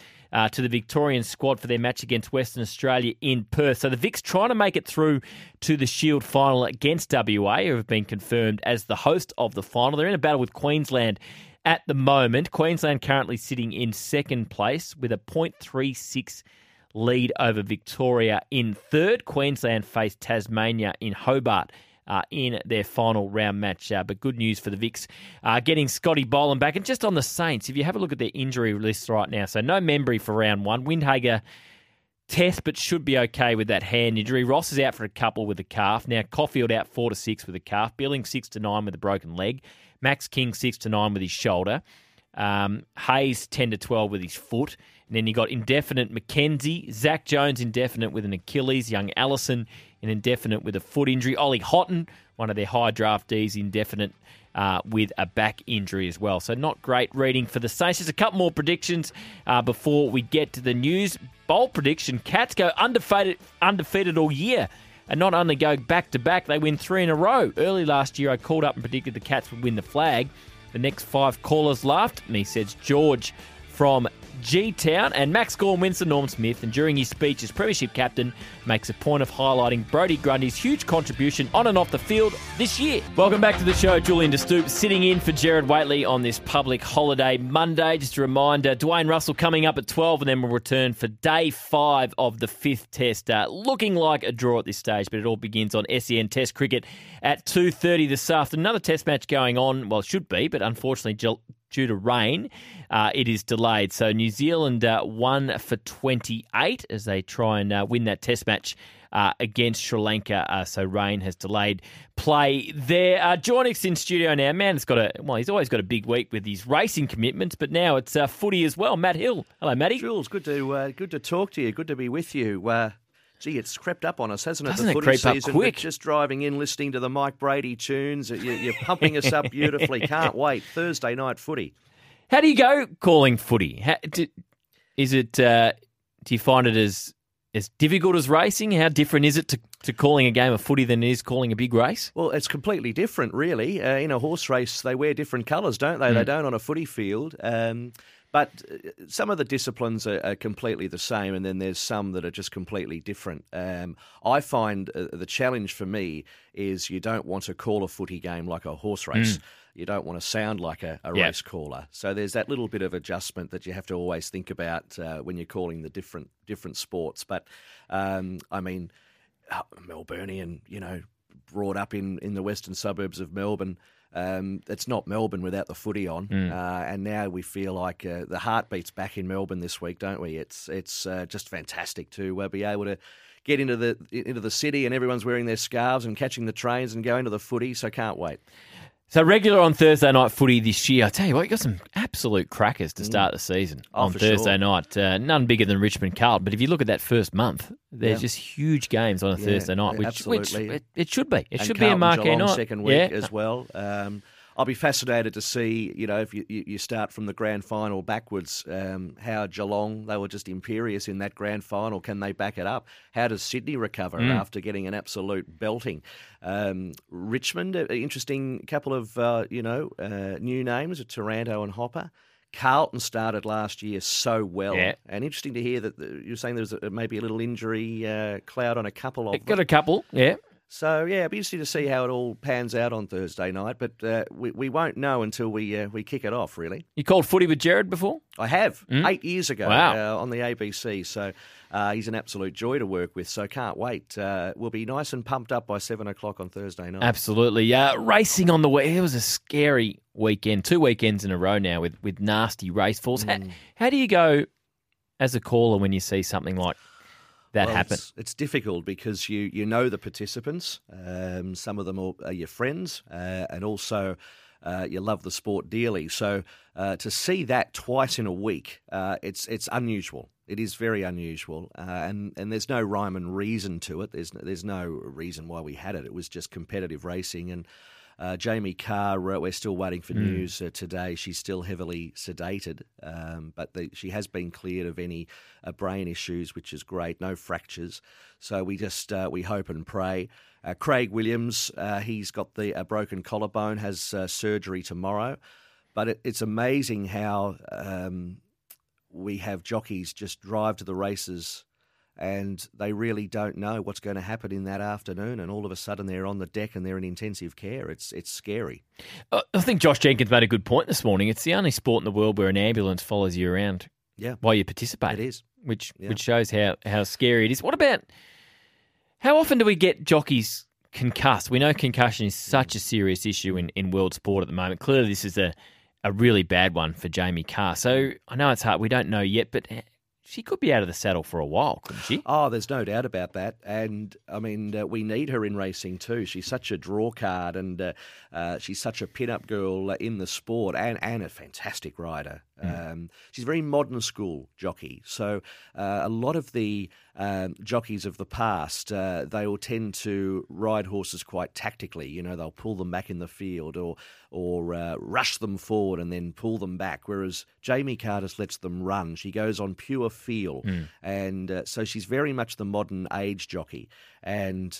to the Victorian squad for their match against Western Australia in Perth. So the Vicks trying to make it through to the Shield final against WA, who have been confirmed as the host of the final. They're in a battle with Queensland at the moment. Queensland currently sitting in second place with a .36 lead over Victoria in third. Queensland faced Tasmania in Hobart in their final round match. But good news for the Vicks getting Scotty Boland back. And just on the Saints, if you have a look at their injury list right now, so no Membry for round one. Windhager test, but should be okay with that hand injury. Ross is out for a couple with a calf. Now Caulfield out 4 to 6 with a calf. Billings 6 to 9 with a broken leg. Max King 6 to 9 with his shoulder. Hayes 10 to 12 with his foot. And then you got indefinite McKenzie, Zach Jones indefinite with an Achilles, young Allison an indefinite with a foot injury, Ollie Houghton, one of their high draftees, indefinite with a back injury as well. So not great reading for the Saints. Just a couple more predictions before we get to the news. Bold prediction, Cats go undefeated all year. And not only go back-to-back, they win 3 in a row. Early last year, I called up and predicted the Cats would win the flag. The next 5 callers laughed at me, says George from G-Town. And Max Gawn wins to Norm Smith. And during his speech as Premiership Captain, makes a point of highlighting Brodie Grundy's huge contribution on and off the field this year. Welcome back to the show. Julian De Stoop sitting in for Gerard Whateley on this public holiday Monday. Just a reminder, Dwayne Russell coming up at 12 and then we'll return for day 5 of the 5th test. Looking like a draw at this stage, but it all begins on SEN Test Cricket at 2:30 this afternoon. Another test match going on. Well, it should be, but unfortunately, due to rain, it is delayed. So New Zealand 1 for 28 as they try and win that test match against Sri Lanka. So rain has delayed play there. Joining us in studio now, man, he's always got a big week with his racing commitments, but now it's footy as well. Matt Hill. Hello, Matty. Jules, good to talk to you. Good to be with you. Gee, it's crept up on us, hasn't it? Doesn't the footy season, quick? Just driving in, listening to the Mike Brady tunes. You're pumping us up beautifully. Can't wait. Thursday night footy. How do you go calling footy? Do you find it as difficult as racing? How different is it to calling a game of footy than it is calling a big race? Well, it's completely different, really. In a horse race, they wear different colours, don't they? Mm. They don't on a footy field. But some of the disciplines are completely the same, and then there's some that are just completely different. I find the challenge for me is you don't want to call a footy game like a horse race. Mm. You don't want to sound like a race caller. So there's that little bit of adjustment that you have to always think about when you're calling the different sports. But, I mean, Melburnian, brought up in the western suburbs of Melbourne, it's not Melbourne without the footy on, and now we feel like the heartbeat's back in Melbourne this week, don't we? It's just fantastic to be able to get into the city, and everyone's wearing their scarves and catching the trains and going to the footy. So can't wait. So regular on Thursday night footy this year. I tell you what, you got some absolute crackers to start the season on Thursday night. None bigger than Richmond Carlton. But if you look at that first month, there's just huge games on a Thursday night, which it should be. It should be a marquee night. Second week as well. I'll be fascinated to see, you know, if you start from the grand final backwards, how Geelong, they were just imperious in that grand final. Can they back it up? How does Sydney recover after getting an absolute belting? Richmond, interesting couple of, new names, Taranto and Hopper. Carlton started last year so well. Yeah. And interesting to hear that you're saying there's maybe a little injury cloud on a couple of them. Got a couple, yeah. So, yeah, it'll be interesting to see how it all pans out on Thursday night, but we won't know until we kick it off, really. You called footy with Jared before? I have, 8 years ago on the ABC, so he's an absolute joy to work with, so can't wait. We'll be nice and pumped up by 7 o'clock on Thursday night. Absolutely. Racing on the way. It was a scary weekend, 2 weekends in a row now with nasty race falls. How do you go as a caller when you see something like that happen? It's difficult because you know the participants. Some of them are your friends, and also you love the sport dearly. So to see that twice in a week, it's unusual. It is very unusual, and there's no rhyme and reason to it. There's no reason why we had it. It was just competitive racing. And Jamie Carr, we're still waiting for news today. She's still heavily sedated, but she has been cleared of any brain issues, which is great. No fractures. So we just we hope and pray. Craig Williams, he's got the broken collarbone, has surgery tomorrow. But it's amazing how we have jockeys just drive to the races and they really don't know what's going to happen in that afternoon, and all of a sudden they're on the deck and they're in intensive care. It's scary. I think Josh Jenkins made a good point this morning. It's the only sport in the world where an ambulance follows you around while you participate. It is. Which shows how scary it is. What about, how often do we get jockeys concussed? We know concussion is such a serious issue in world sport at the moment. Clearly this is a really bad one for Jamie Carr. So I know it's hard. We don't know yet, but she could be out of the saddle for a while, couldn't she? Oh, there's no doubt about that. And, I mean, we need her in racing too. She's such a draw card, and she's such a pin-up girl in the sport, and a fantastic rider. She's a very modern school jockey. So a lot of the jockeys of the past, they will tend to ride horses quite tactically. You know, they'll pull them back in the field or rush them forward and then pull them back, whereas Jamie Carr just lets them run. She goes on pure feel. And so she's very much the modern age jockey. And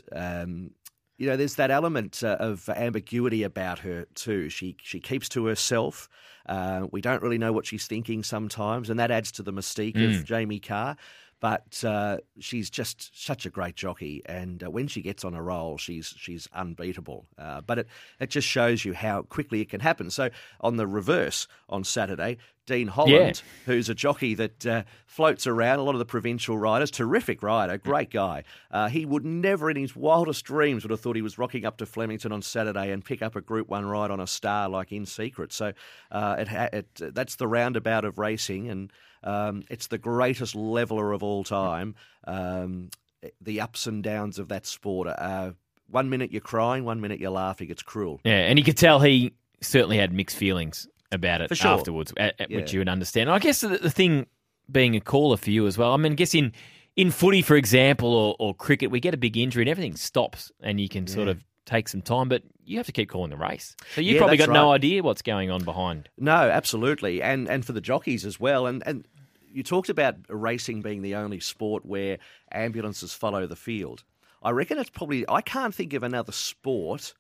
you know, there's that element of ambiguity about her too. She keeps to herself. We don't really know what she's thinking sometimes, and that adds to the mystique of Jamie Carr. But she's just such a great jockey, and when she gets on a roll, she's unbeatable. But it just shows you how quickly it can happen. So on the reverse on Saturday, Dean Holland, who's a jockey that floats around a lot of the provincial riders, terrific rider, great guy. He would never in his wildest dreams would have thought he was rocking up to Flemington on Saturday and pick up a Group 1 ride on a star like In Secret. So that's the roundabout of racing, and it's the greatest leveller of all time. The ups and downs of that sport. 1 minute you're crying, 1 minute you're laughing. It's cruel. Yeah, and you could tell he certainly had mixed feelings about it afterwards, which you would understand. I guess the thing being a caller for you as well, I mean, I guess in footy, for example, or cricket, we get a big injury and everything stops and you can sort of take some time, but you have to keep calling the race. So you've probably got no idea what's going on behind. No, absolutely. And for the jockeys as well. And you talked about racing being the only sport where ambulances follow the field. I reckon it's probably, I can't think of another sport.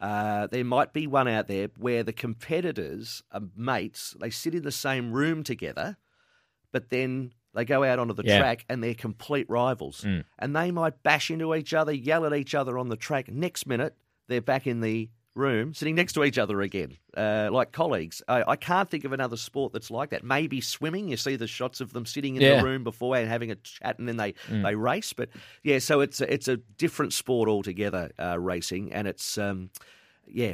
There might be one out there where the competitors are mates. They sit in the same room together, but then they go out onto the track and they're complete rivals. And they might bash into each other, yell at each other on the track. Next minute, they're back in the room sitting next to each other again, like colleagues. I can't think of another sport that's like that. Maybe swimming. You see the shots of them sitting in the room beforehand having a chat, and then they race. But yeah, so it's a different sport altogether, racing, and it's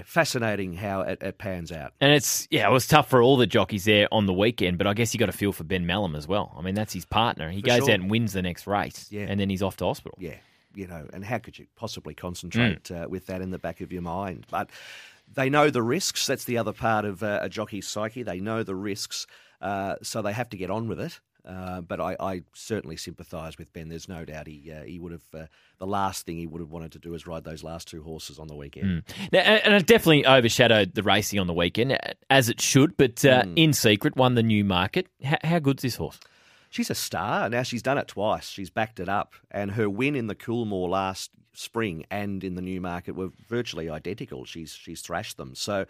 fascinating how it pans out. And it's it was tough for all the jockeys there on the weekend, but I guess you got a feel for Ben Mallam as well. I mean, that's his partner. He goes out and wins the next race, and then he's off to hospital. Yeah. You know, and how could you possibly concentrate with that in the back of your mind? But they know the risks. That's the other part of a jockey's psyche. They know the risks, so they have to get on with it. But I certainly sympathise with Ben. There's no doubt he would have the last thing he would have wanted to do is ride those last two horses on the weekend. Mm. Now, and it definitely overshadowed the racing on the weekend, as it should, but In Secret won the Newmarket. How good's this horse? She's a star. Now she's done it twice. She's backed it up. And her win in the Coolmore last spring and in the Newmarket were virtually identical. She's thrashed them. So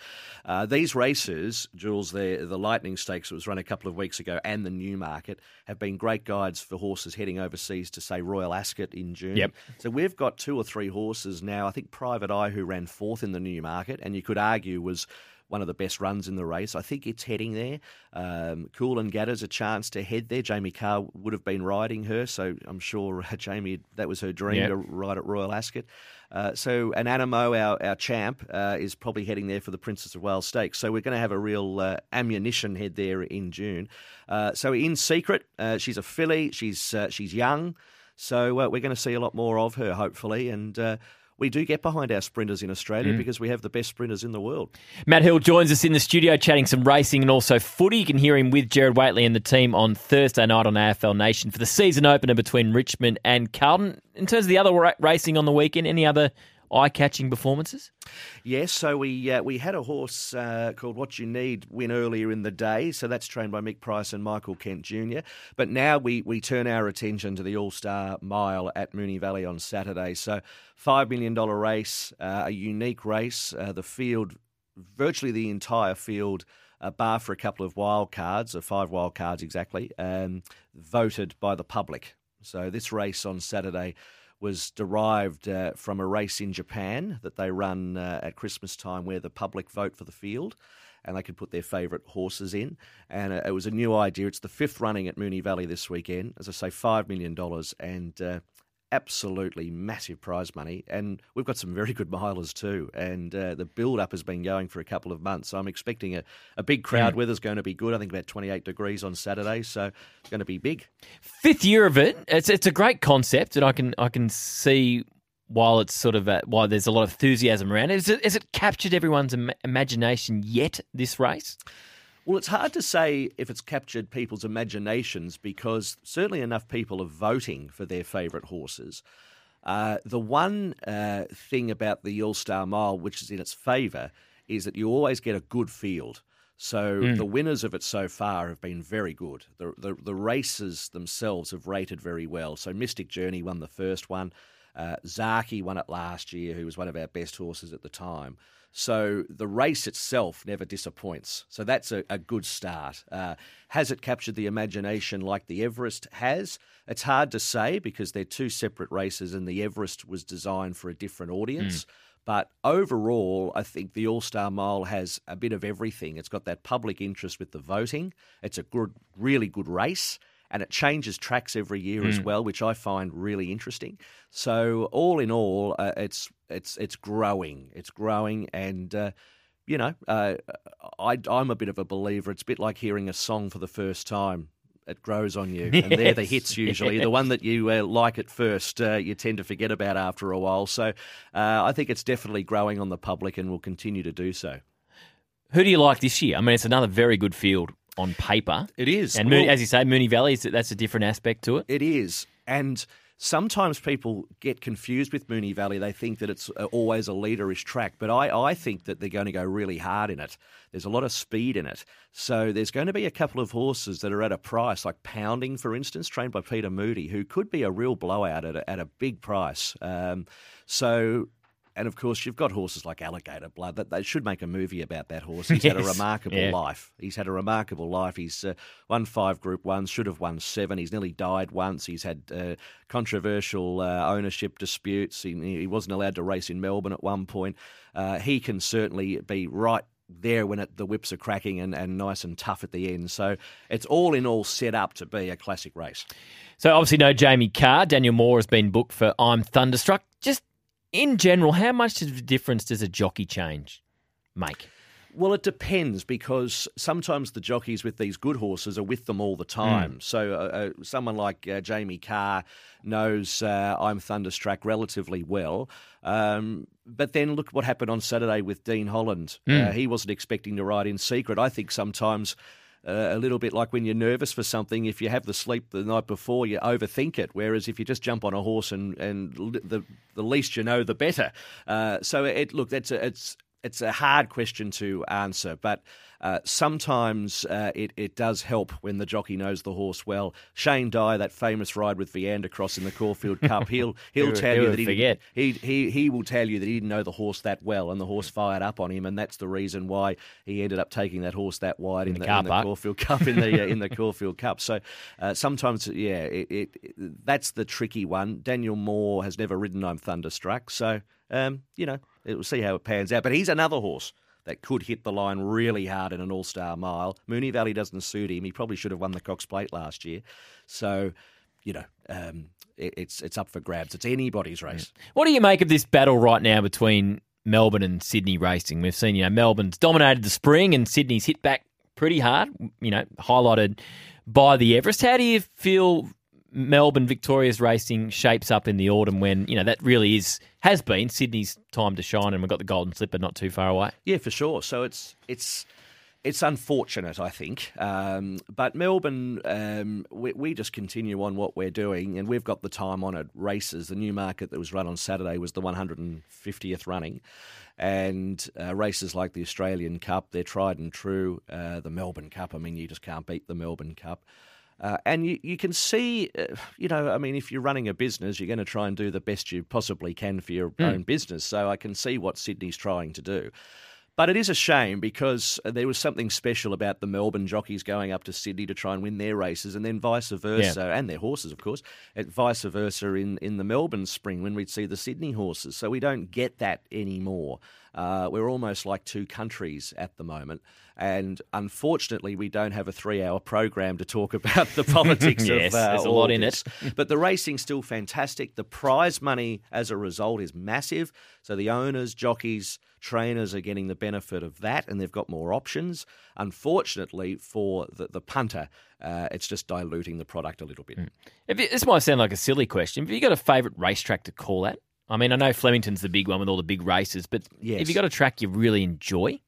these races, Jules, the Lightning Stakes that was run a couple of weeks ago and the Newmarket have been great guides for horses heading overseas to, say, Royal Ascot in June. Yep. So we've got two or three horses now. I think Private Eye, who ran fourth in the Newmarket, and you could argue was one of the best runs in the race. I think it's heading there. Cool and Gatter's a chance to head there. Jamie Carr would have been riding her, so I'm sure Jamie, that was her dream to ride at Royal Ascot. So an Animo, our champ, is probably heading there for the Princess of Wales Stakes. So we're going to have a real ammunition head there in June. So In Secret, she's a filly. She's young. So we're going to see a lot more of her, hopefully, and we do get behind our sprinters in Australia because we have the best sprinters in the world. Matt Hill joins us in the studio chatting some racing and also footy. You can hear him with Gerard Whateley and the team on Thursday night on AFL Nation for the season opener between Richmond and Carlton. In terms of the other racing on the weekend, any other eye-catching performances? Yes, so we had a horse called What You Need win earlier in the day, so that's trained by Mick Price and Michael Kent Jr. But now we turn our attention to the All-Star Mile at Moonee Valley on Saturday. So $5 million race, a unique race. The field, virtually the entire field, bar for a couple of wild cards, or five wild cards exactly, voted by the public. So this race on Saturday was derived from a race in Japan that they run at Christmas time where the public vote for the field and they could put their favourite horses in. And it was a new idea. It's the fifth running at Moonee Valley this weekend. As I say, $5 million and absolutely massive prize money. And we've got some very good milers too. And the build-up has been going for a couple of months. So I'm expecting a big crowd. Weather's going to be good. I think about 28 degrees on Saturday. So it's going to be big. Fifth year of it. It's a great concept, and I can see while it's sort of why there's a lot of enthusiasm around it. Has it captured everyone's imagination yet, this race? Well, it's hard to say if it's captured people's imaginations because certainly enough people are voting for their favourite horses. The one thing about the All-Star Mile, which is in its favour, is that you always get a good field. So the winners of it so far have been very good. The races themselves have rated very well. So Mystic Journey won the first one. Zaki won it last year, who was one of our best horses at the time. So the race itself never disappoints. So that's a good start. Has it captured the imagination like the Everest has? It's hard to say because they're two separate races and the Everest was designed for a different audience. But overall, I think the All-Star Mile has a bit of everything. It's got that public interest with the voting. It's a good, really good race. And it changes tracks every year as well, which I find really interesting. So all in all, it's growing. It's growing, and I'm a bit of a believer. It's a bit like hearing a song for the first time. It grows on you, and they're the hits usually. The one that you like at first, you tend to forget about after a while. So I think it's definitely growing on the public and will continue to do so. Who do you like this year? I mean, it's another very good field. On paper. It is. And as you say, Moonee Valley, that's a different aspect to it. It is. And sometimes people get confused with Moonee Valley. They think that it's always a leaderish track. But I think that they're going to go really hard in it. There's a lot of speed in it. So there's going to be a couple of horses that are at a price, like Pounding, for instance, trained by Peter Moody, who could be a real blowout at a big price. And, of course, you've got horses like Alligator Blood. They should make a movie about that horse. He's had a remarkable life. He's had a remarkable life. He's won 5 Group 1s, should have won 7. He's nearly died once. He's had controversial ownership disputes. He wasn't allowed to race in Melbourne at one point. He can certainly be right there when the whips are cracking and nice and tough at the end. So it's all in all set up to be a classic race. So obviously no Jamie Carr. Daniel Moore has been booked for I'm Thunderstruck. Just in general, how much of a difference does a jockey change make? Well, it depends because sometimes the jockeys with these good horses are with them all the time. So someone like Jamie Carr knows I'm Thunderstruck relatively well. But then look what happened on Saturday with Dean Holland. He wasn't expecting to ride In Secret. I think sometimes a little bit like when you're nervous for something. If you have the sleep the night before, you overthink it, whereas if you just jump on a horse and the least you know, the better. It's a hard question to answer, but sometimes it does help when the jockey knows the horse well. Shane Dye, that famous ride with Viander Cross in the Caulfield Cup, he will tell you that he didn't know the horse that well, and the horse fired up on him, and that's the reason why he ended up taking that horse that wide in the Caulfield Cup in the Caulfield Cup. So sometimes, that's the tricky one. Daniel Moore has never ridden I'm Thunderstruck, so. We'll see how it pans out. But he's another horse that could hit the line really hard in an all-star mile. Moonee Valley doesn't suit him. He probably should have won the Cox Plate last year. So, it's up for grabs. It's anybody's race. What do you make of this battle right now between Melbourne and Sydney racing? We've seen, Melbourne's dominated the spring and Sydney's hit back pretty hard, highlighted by the Everest. How do you feel Melbourne Victoria's racing shapes up in the autumn when, that really has been Sydney's time to shine, and we've got the Golden Slipper not too far away? Yeah, for sure. So it's unfortunate, I think. But Melbourne, we just continue on what we're doing, and we've got the time-honoured races. The Newmarket that was run on Saturday was the 150th running. And races like the Australian Cup, they're tried and true. The Melbourne Cup, you just can't beat the Melbourne Cup. And you can see, if you're running a business, you're going to try and do the best you possibly can for your own business. So I can see what Sydney's trying to do. But it is a shame because there was something special about the Melbourne jockeys going up to Sydney to try and win their races, and then vice versa, and their horses, of course, and vice versa in the Melbourne spring when we'd see the Sydney horses. So we don't get that anymore. We're almost like two countries at the moment. And unfortunately, we don't have a 3-hour program to talk about the politics of there's a lot in it. But the racing's still fantastic. The prize money as a result is massive. So the owners, jockeys, trainers are getting the benefit of that, and they've got more options. Unfortunately, for the punter, it's just diluting the product a little bit. This might sound like a silly question, but have you got a favourite racetrack to call at? I know Flemington's the big one with all the big races, but have you got a track you really enjoy?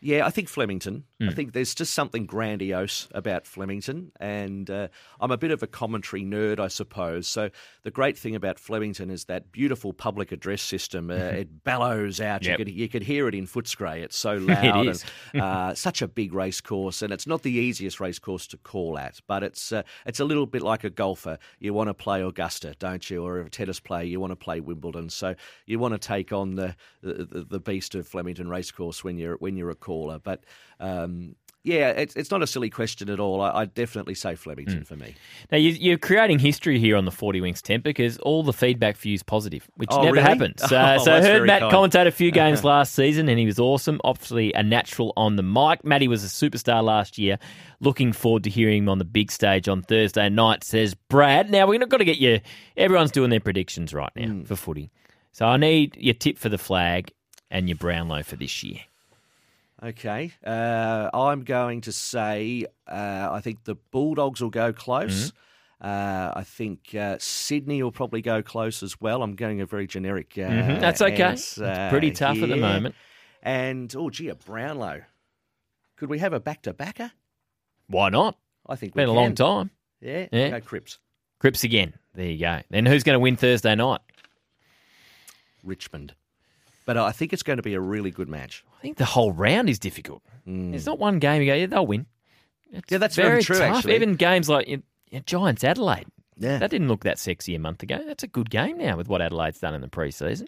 Yeah, I think Flemington. I think there's just something grandiose about Flemington, and I'm a bit of a commentary nerd, I suppose. So the great thing about Flemington is that beautiful public address system. It bellows out. Yep. You could hear it in Footscray. It's so loud. It is. And, such a big race course, and it's not the easiest race course to call at, but it's a little bit like a golfer. You want to play Augusta, don't you? Or a tennis player, you want to play Wimbledon. So you want to take on the beast of Flemington Racecourse when you're a caller, but. It's not a silly question at all. I definitely say Flemington for me. Now, you're creating history here on the 40 Winks Temp because all the feedback for you is positive, which never happens. So I heard Matt commentate a few games last season, and he was awesome, obviously a natural on the mic. Matty was a superstar last year. Looking forward to hearing him on the big stage on Thursday night, says Brad. Now, we're got to get you. Everyone's doing their predictions right now for footy. So I need your tip for the flag and your Brownlow for this year. Okay, I'm going to say I think the Bulldogs will go close. I think Sydney will probably go close as well. I'm going a very generic. That's okay. It's pretty tough at the moment. And, a Brownlow. Could we have a back-to-backer? Why not? I think we can. Been a long time. Yeah. Go Cripps. Cripps again. There you go. Then who's going to win Thursday night? Richmond. But I think it's going to be a really good match. I think the whole round is difficult. There's not one game you go, they'll win. It's that's very true, tough. Actually. Even games like Giants Adelaide. Yeah. That didn't look that sexy a month ago. That's a good game now with what Adelaide's done in the pre-season.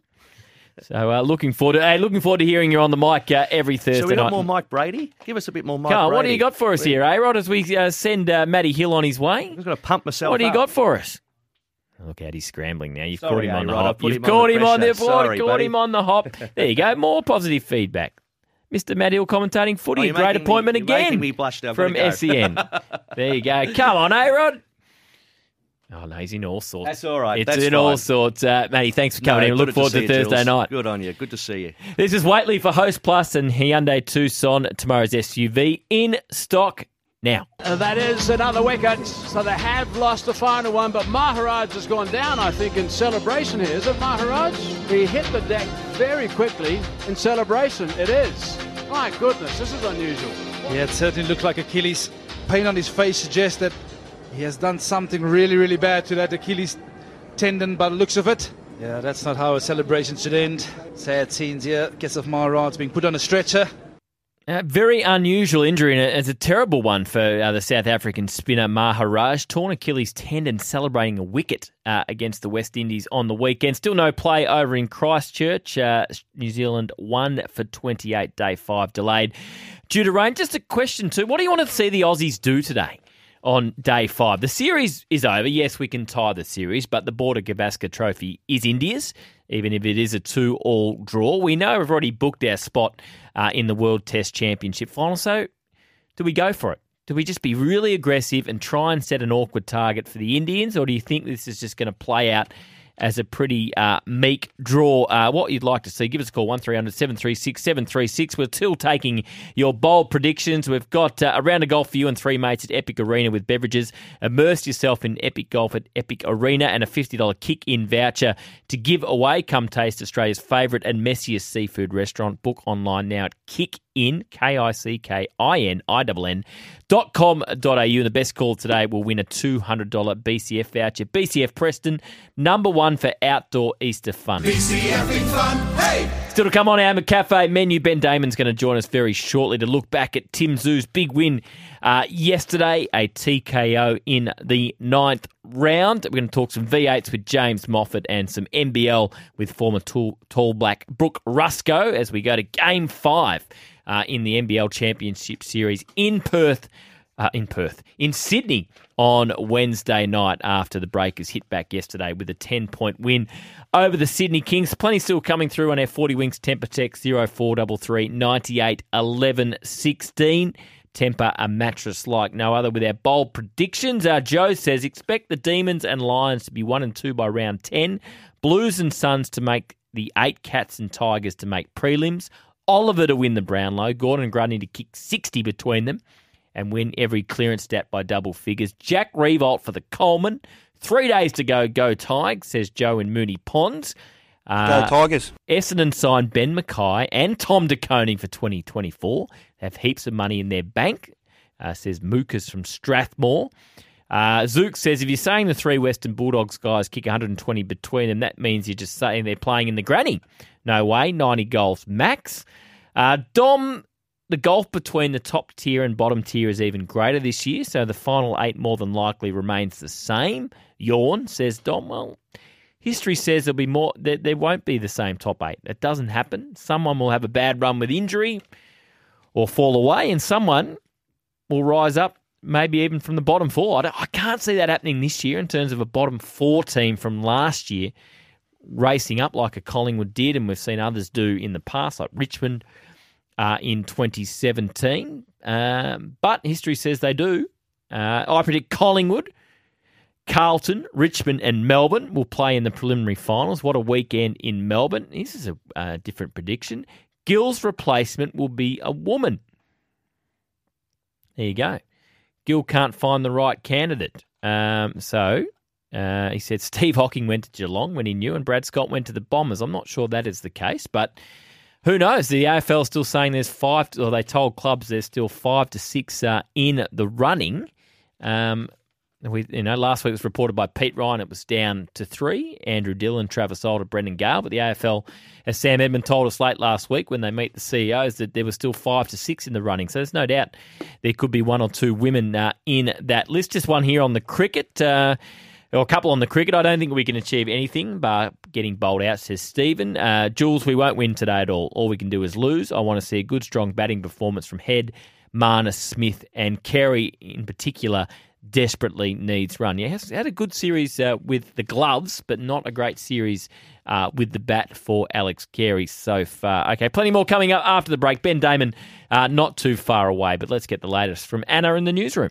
So looking forward to hearing you on the mic every Thursday night. So we got more Mike Brady? Give us a bit more Mike Brady. What do you got for us here, Rod, as we send Matty Hill on his way? I'm going to pump myself What do you got for us? Look out, he's scrambling now. You've caught him on the hop. You've caught him on the board. Caught him on the hop. There you go. More positive feedback. Mr. Matt Hill commentating footy. Great appointment again. Making me blush now. From SEN. There you go. Come on, Rod. Oh, no, he's in all sorts. That's all right. It's in all sorts. Matty, thanks for coming in. Look forward to Thursday night. Good on you. Good to see you. This is Waitley for Host Plus and Hyundai Tucson. Tomorrow's SUV in stock. Now. That is another wicket, so they have lost the final one, but Maharaj has gone down, I think, in celebration here. Is it Maharaj? He hit the deck very quickly in celebration. It is. My goodness, this is unusual. Yeah, it certainly looks like Achilles. Pain on his face suggests that he has done something really, really bad to that Achilles tendon by the looks of it. Yeah, that's not how a celebration should end. Sad scenes here. Kesef Maharad's being put on a stretcher. Very unusual injury, and it's a terrible one for the South African spinner Maharaj. Torn Achilles tendon celebrating a wicket against the West Indies on the weekend. Still no play over in Christchurch. New Zealand 1 for 28, day 5 delayed due to rain. Just a question too, what do you want to see the Aussies do today on day 5? The series is over. Yes, we can tie the series, but the Border Gavaskar Trophy is India's, even if it is a 2-all draw. We know we've already booked our spot in the World Test Championship final, so do we go for it? Do we just be really aggressive and try and set an awkward target for the Indians, or do you think this is just going to play out as a pretty meek draw? What you'd like to see, give us a call, 1300 736 736. We're still taking your bold predictions. We've got a round of golf for you and three mates at Epic Arena with beverages. Immerse yourself in Epic Golf at Epic Arena and a $50 kick-in voucher to give away. Come taste Australia's favourite and messiest seafood restaurant. Book online now at Kickin, KICKININN.com.au. And the best call today will win a $200 BCF voucher. BCF Preston, number one for outdoor Easter fun. BCF in fun, hey! Still to come on our McCafe menu, Ben Damon's going to join us very shortly to look back at Tim Zoo's big win yesterday, a TKO in the 9th round. We're going to talk some V8s with James Moffat and some NBL with former Tall Black Brooke Rusko as we go to Game 5 in the NBL Championship Series in Sydney on Wednesday night after the Breakers hit back yesterday with a 10-point win over the Sydney Kings. Plenty still coming through on our 40 Wings Temper Tech 0433 98 11 16. Temper a mattress like no other with our bold predictions. Joe says expect the Demons and Lions to be 1 and 2 by round 10. Blues and Suns to make the 8, Cats and Tigers to make prelims. Oliver to win the Brownlow. Gordon Grundy to kick 60 between them and win every clearance stat by double figures. Jack Riewoldt for the Coleman. 3 days to go, go Tigers, says Joe in Moonee Ponds. Go Tigers. Essendon signed Ben Mackay and Tom De Koning for 2024. They have heaps of money in their bank, says Mookas from Strathmore. Zook says, if you're saying the three Western Bulldogs guys kick 120 between them, that means you're just saying they're playing in the granny. No way, 90 goals max. Dom, the gulf between the top tier and bottom tier is even greater this year, so the final 8 more than likely remains the same. Yawn, says Dom. Well, history says there'll be more. There won't be the same top 8. It doesn't happen. Someone will have a bad run with injury or fall away, and someone will rise up, maybe even from the bottom 4. I can't see that happening this year in terms of a bottom 4 team from last year racing up like a Collingwood did, and we've seen others do in the past, like Richmond in 2017. But history says they do. I predict Collingwood, Carlton, Richmond and Melbourne will play in the preliminary finals. What a weekend in Melbourne. This is a different prediction. Gill's replacement will be a woman. There you go. Gill can't find the right candidate. He said Steve Hocking went to Geelong when he knew and Brad Scott went to the Bombers. I'm not sure that is the case, but who knows? The AFL is still saying there's 5, or they told clubs there's still 5 to 6 in the running. Last week it was reported by Pete Ryan it was down to 3, Andrew Dillon, Travis Alder, Brendan Gale. But the AFL, as Sam Edmund told us late last week when they meet the CEOs, that there was still 5 to 6 in the running. So there's no doubt there could be 1 or 2 women in that list. Just one here on the cricket, or a couple on the cricket. I don't think we can achieve anything by getting bowled out, says Stephen. Jules, we won't win today at all. All we can do is lose. I want to see a good, strong batting performance from Head, Marner, Smith and Carey in particular desperately needs run. Yeah, has had a good series with the gloves, but not a great series with the bat for Alex Carey so far. Okay, plenty more coming up after the break. Ben Damon, not too far away, but let's get the latest from Anna in the newsroom.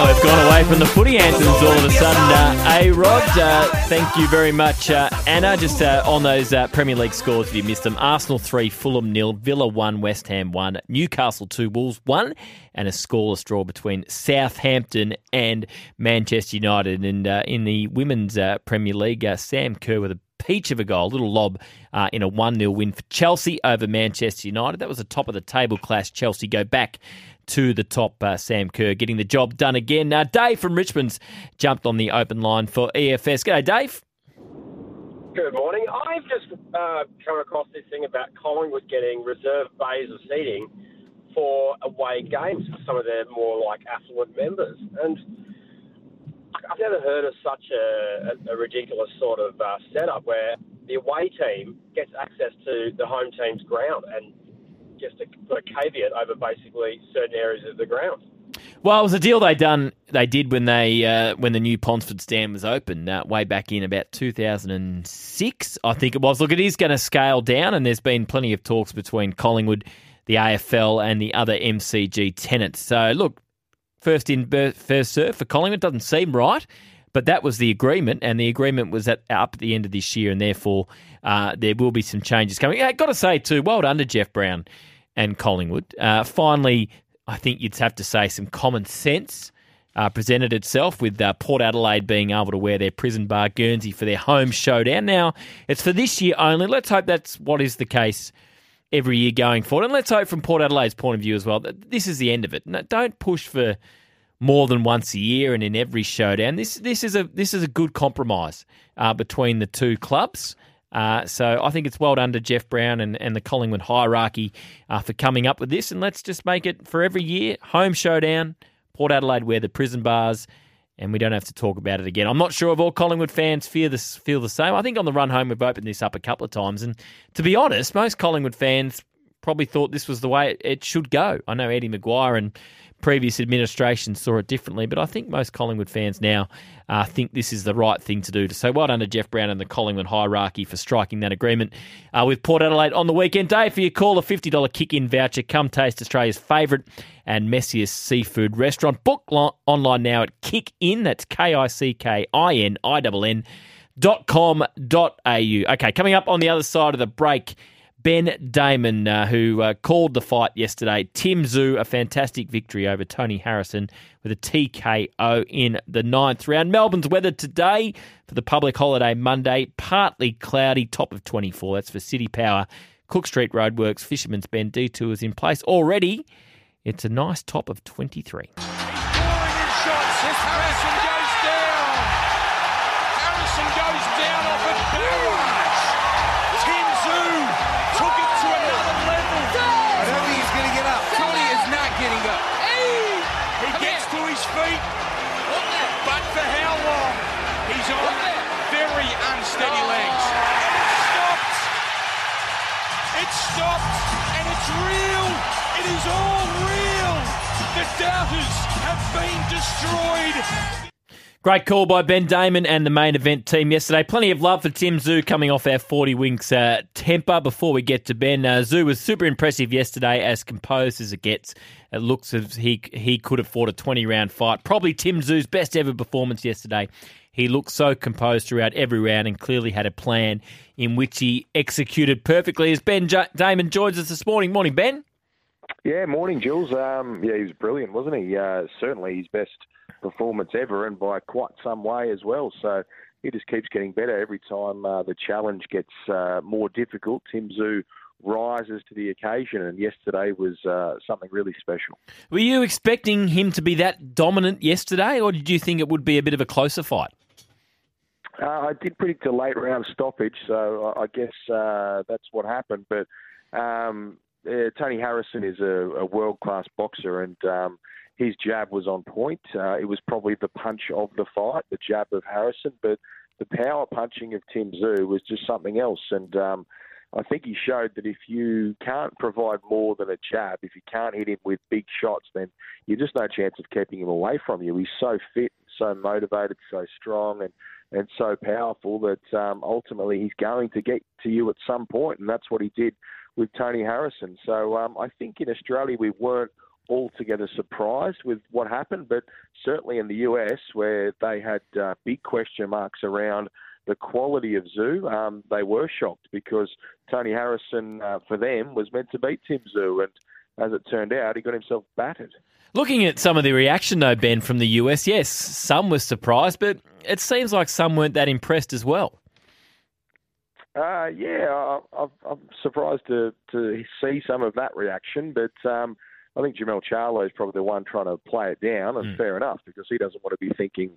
now have gone away from the footy anthems all of a sudden. A-Rod, thank you very much. Anna, just on those Premier League scores, if you missed them, Arsenal 3, Fulham 0, Villa 1, West Ham 1, Newcastle 2, Wolves 1, and a scoreless draw between Southampton and Manchester United. And in the Women's Premier League, Sam Kerr with a peach of a goal, little lob in a 1-0 win for Chelsea over Manchester United. That was a top-of-the-table clash. Chelsea go back to the top. Sam Kerr getting the job done again. Now, Dave from Richmond's jumped on the open line for EFS. G'day, Dave. Good morning. I've just come across this thing about Collingwood getting reserve bays of seating for away games for some of their more, like, affluent members. And I've never heard of such a ridiculous sort of setup where the away team gets access to the home team's ground and just put a caveat over basically certain areas of the ground. Well, it was a deal they did when the new Ponsford stand was opened way back in about 2006, I think it was. Look, it is going to scale down, and there's been plenty of talks between Collingwood, the AFL, and the other MCG tenants. So, look, first in, first serve for Collingwood doesn't seem right, but that was the agreement, and the agreement was up at the end of this year, and therefore there will be some changes coming. I've got to say, too, well done to Geoff Brown and Collingwood. Finally, I think you'd have to say some common sense presented itself with Port Adelaide being able to wear their prison bar Guernsey for their home showdown. Now, it's for this year only. Let's hope that's what is the case every year going forward. And let's hope from Port Adelaide's point of view as well that this is the end of it. No, don't push for more than once a year and in every showdown. This is a good compromise between the two clubs. So I think it's well done to Geoff Brown and the Collingwood hierarchy for coming up with this. And let's just make it for every year, home showdown, Port Adelaide wear the prison bars, and we don't have to talk about it again. I'm not sure if all Collingwood fans feel the same. I think on the run home we've opened this up a couple of times. And to be honest, most Collingwood fans probably thought this was the way it should go. I know Eddie Maguire and previous administrations saw it differently, but I think most Collingwood fans now think this is the right thing to do. So well done to Geoff Brown and the Collingwood hierarchy for striking that agreement with Port Adelaide on the weekend. Dave, for your call, a $50 kick-in voucher. Come taste Australia's favourite and messiest seafood restaurant. Book online now at Kickin, that's KICKININN.com.au. Okay, coming up on the other side of the break, Ben Damon, who called the fight yesterday. Tim Tszyu, a fantastic victory over Tony Harrison with a TKO in the ninth round. Melbourne's weather today for the public holiday Monday, partly cloudy, top of 24. That's for City Power. Cook Street roadworks, Fisherman's Bend detours in place. Already, it's a nice top of 23. He's pouring in shots. Harrison goes down. Harrison goes down off a boom. Feet, but for how long? He's on very unsteady legs. And it's stopped. It's stopped, and it's real. It is all real. The doubters have been destroyed. Great call by Ben Damon and the main event team yesterday. Plenty of love for Tim Tszyu coming off our 40 winks temper. Before we get to Ben, Tszyu was super impressive yesterday, as composed as it gets. It looks as he could have fought a 20-round fight. Probably Tim Tzewu's best ever performance yesterday. He looked so composed throughout every round and clearly had a plan in which he executed perfectly. As Ben Damon joins us this morning. Morning, Ben. Yeah, morning, Jules. He was brilliant, wasn't he? Certainly his best performance ever, and by quite some way as well. So he just keeps getting better every time the challenge gets more difficult. Tim Tszyu rises to the occasion, and yesterday was something really special. Were you expecting him to be that dominant yesterday, or did you think it would be a bit of a closer fight? I did predict a late round stoppage, so I guess that's what happened. But Tony Harrison is a world-class boxer, and his jab was on point. It was probably the punch of the fight, the jab of Harrison, but the power punching of Tim Tszyu was just something else. And I think he showed that if you can't provide more than a jab, if you can't hit him with big shots, then you're just no chance of keeping him away from you. He's so fit, so motivated, so strong, and so powerful that ultimately he's going to get to you at some point, and that's what he did with Tony Harrison. So I think in Australia we weren't altogether surprised with what happened, but certainly in the US, where they had big question marks around the quality of Zhu, they were shocked because Tony Harrison, for them, was meant to beat Tim Zhu, and as it turned out, he got himself battered. Looking at some of the reaction, though, Ben, from the US, yes, some were surprised, but it seems like some weren't that impressed as well. I'm surprised to see some of that reaction, but I think Jamel Charlo is probably the one trying to play it down, and fair enough, because he doesn't want to be thinking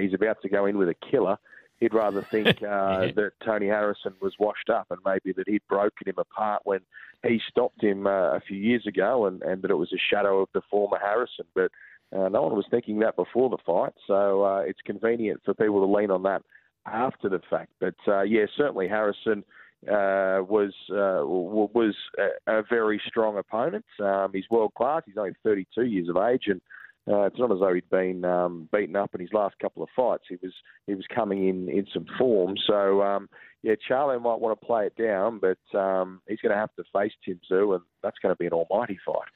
he's about to go in with a killer. He'd rather think that Tony Harrison was washed up and maybe that he'd broken him apart when he stopped him a few years ago, and that it was a shadow of the former Harrison. But no one was thinking that before the fight, so it's convenient for people to lean on that after the fact. But certainly Harrison was a very strong opponent. He's world class. He's only 32 years of age, and it's not as though he'd been beaten up in his last couple of fights. He was coming in some form. So, Charlo might want to play it down, but he's going to have to face Tim Zhu, and that's going to be an almighty fight.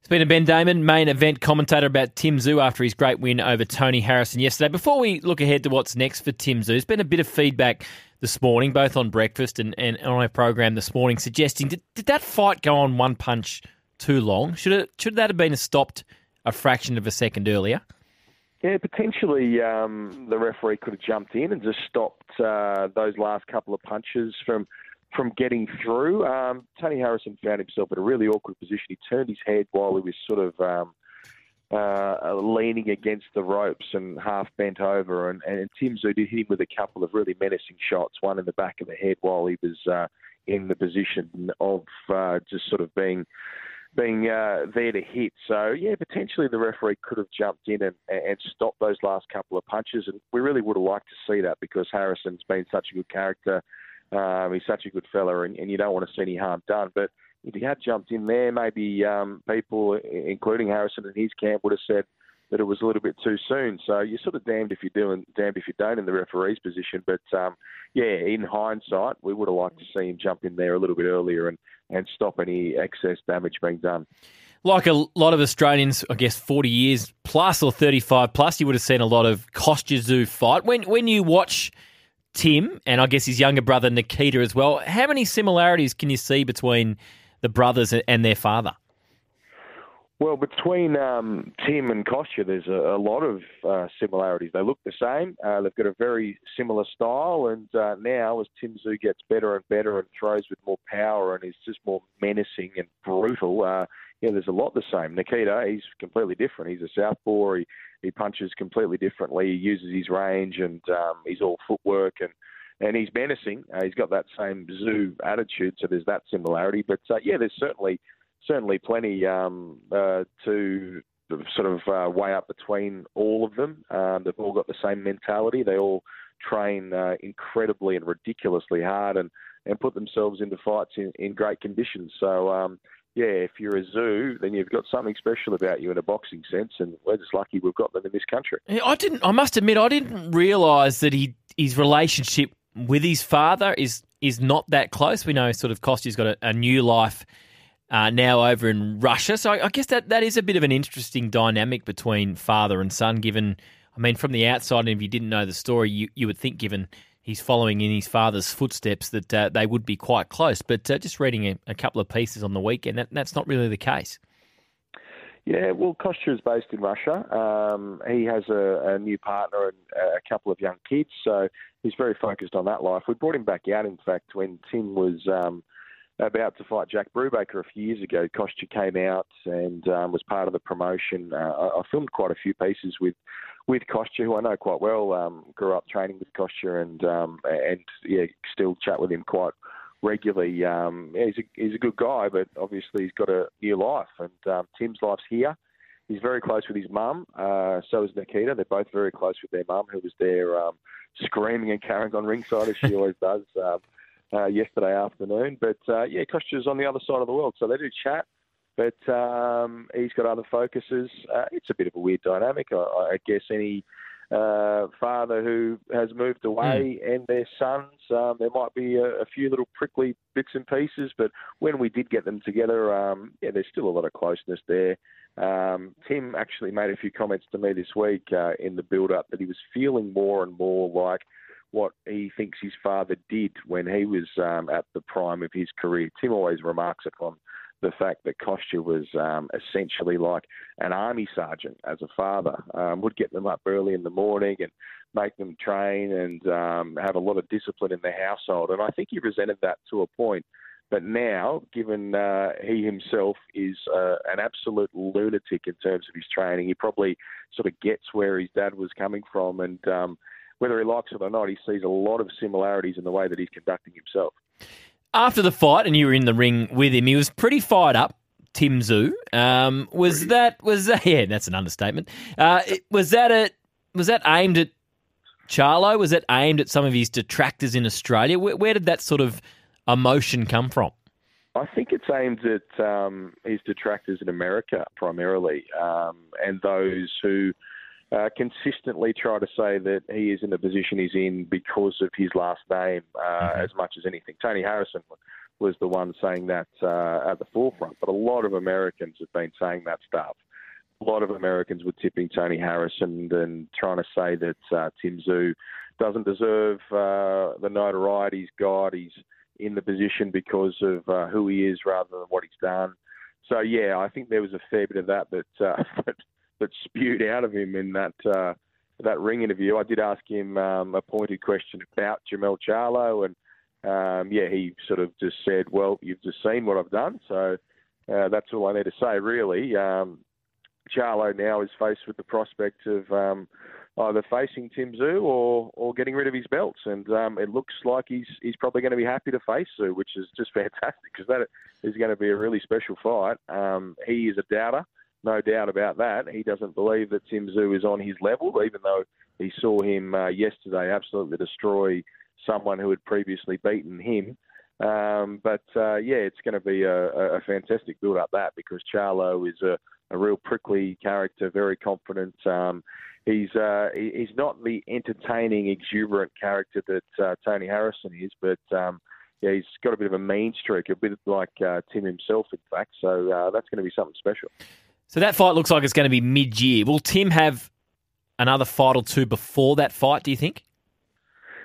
It's been a Ben Damon, main event commentator, about Tim Zhu after his great win over Tony Harrison yesterday. Before we look ahead to what's next for Tim Zhu, there's been a bit of feedback this morning, both on breakfast and on our program this morning, suggesting, did that fight go on one punch too long? Should that have been stopped a fraction of a second earlier? Yeah, potentially the referee could have jumped in and just stopped those last couple of punches from getting through. Tony Harrison found himself in a really awkward position. He turned his head while he was sort of leaning against the ropes and half bent over. And Tim Zhu did hit him with a couple of really menacing shots, one in the back of the head while he was in the position of just sort of being there to hit. So, yeah, potentially the referee could have jumped in and stopped those last couple of punches, and we really would have liked to see that because Harrison's been such a good character. He's such a good fella, and you don't want to see any harm done. But if he had jumped in there, maybe people, including Harrison and his camp, would have said that it was a little bit too soon. So you're sort of damned if you do and damned if you don't in the referee's position. But, in hindsight, we would have liked to see him jump in there a little bit earlier and stop any excess damage being done. Like a lot of Australians, I guess 40 years plus or 35 plus, you would have seen a lot of Kostya Zhu fight. When you watch Tim, and I guess his younger brother Nikita as well, how many similarities can you see between the brothers and their father? Well, between Tim and Kostya, there's a lot of similarities. They look the same. They've got a very similar style. And now, as Tim Zhu gets better and better and throws with more power and is just more menacing and brutal, there's a lot the same. Nikita, he's completely different. He's a southpaw. He punches completely differently. He uses his range, and he's all footwork and he's menacing. He's got that same Zhu attitude, so there's that similarity. But, there's certainly plenty to sort of weigh up between all of them. They've all got the same mentality. They all train incredibly and ridiculously hard and put themselves into fights in great conditions. So, if you're a Zhu, then you've got something special about you in a boxing sense, and we're just lucky we've got them in this country. I must admit, I didn't realise that his relationship with his father is not that close. We know sort of Kostya's got a new life now over in Russia. So I guess that is a bit of an interesting dynamic between father and son, given, from the outside, and if you didn't know the story, you would think, given he's following in his father's footsteps, that they would be quite close. But just reading a couple of pieces on the weekend, that's not really the case. Yeah, well, Kostya is based in Russia. He has a new partner and a couple of young kids, so he's very focused on that life. We brought him back out, in fact, when Tim was about to fight Jack Brubaker a few years ago. Kostya came out and was part of the promotion. I filmed quite a few pieces with Kostya, who I know quite well. Grew up training with Kostya and still chat with him quite regularly. He's a good guy, but obviously he's got a new life, and Tim's life's here. He's very close with his mum. So is Nikita. They're both very close with their mum, who was there screaming and carrying on ringside, as she always does. Yesterday afternoon. But, Kostya's on the other side of the world, so they do chat, but he's got other focuses. It's a bit of a weird dynamic. I guess any father who has moved away and their sons. There might be a few little prickly bits and pieces, but when we did get them together, there's still a lot of closeness there. Tim actually made a few comments to me this week in the build-up that he was feeling more and more like what he thinks his father did when he was at the prime of his career. Tim always remarks upon the fact that Kostya was essentially like an army sergeant as a father, would get them up early in the morning and make them train and have a lot of discipline in the household. And I think he resented that to a point. But now, given he himself is an absolute lunatic in terms of his training, he probably sort of gets where his dad was coming from. And whether he likes it or not, he sees a lot of similarities in the way that he's conducting himself. After the fight, and you were in the ring with him, he was pretty fired up, Tim Tszyu. Was that? Yeah, that's an understatement. Was that aimed at Charlo? Was that aimed at some of his detractors in Australia? Where did that sort of emotion come from? I think it's aimed at his detractors in America primarily, and those who consistently try to say that he is in the position he's in because of his last name as much as anything. Tony Harrison was the one saying that at the forefront, but a lot of Americans have been saying that stuff. A lot of Americans were tipping Tony Harrison and trying to say that Tim Tszyu doesn't deserve the notoriety he's got. He's in the position because of who he is rather than what he's done. So, yeah, I think there was a fair bit of that that spewed out of him in that ring interview. I did ask him a pointed question about Jamel Charlo, and he sort of just said, well, you've just seen what I've done, so that's all I need to say, really. Charlo now is faced with the prospect of either facing Tim Tszyu or getting rid of his belts, and it looks like he's probably going to be happy to face Tszyu, which is just fantastic because that is going to be a really special fight. He is a doubter. No doubt about that. He doesn't believe that Tim Tszyu is on his level, even though he saw him yesterday absolutely destroy someone who had previously beaten him. It's going to be a fantastic build-up, that, because Charlo is a real prickly character, very confident. He's not the entertaining, exuberant character that Tony Harrison is, but he's got a bit of a mean streak, a bit like Tim himself, in fact. So that's going to be something special. So that fight looks like it's going to be mid-year. Will Tim have another fight or two before that fight, do you think?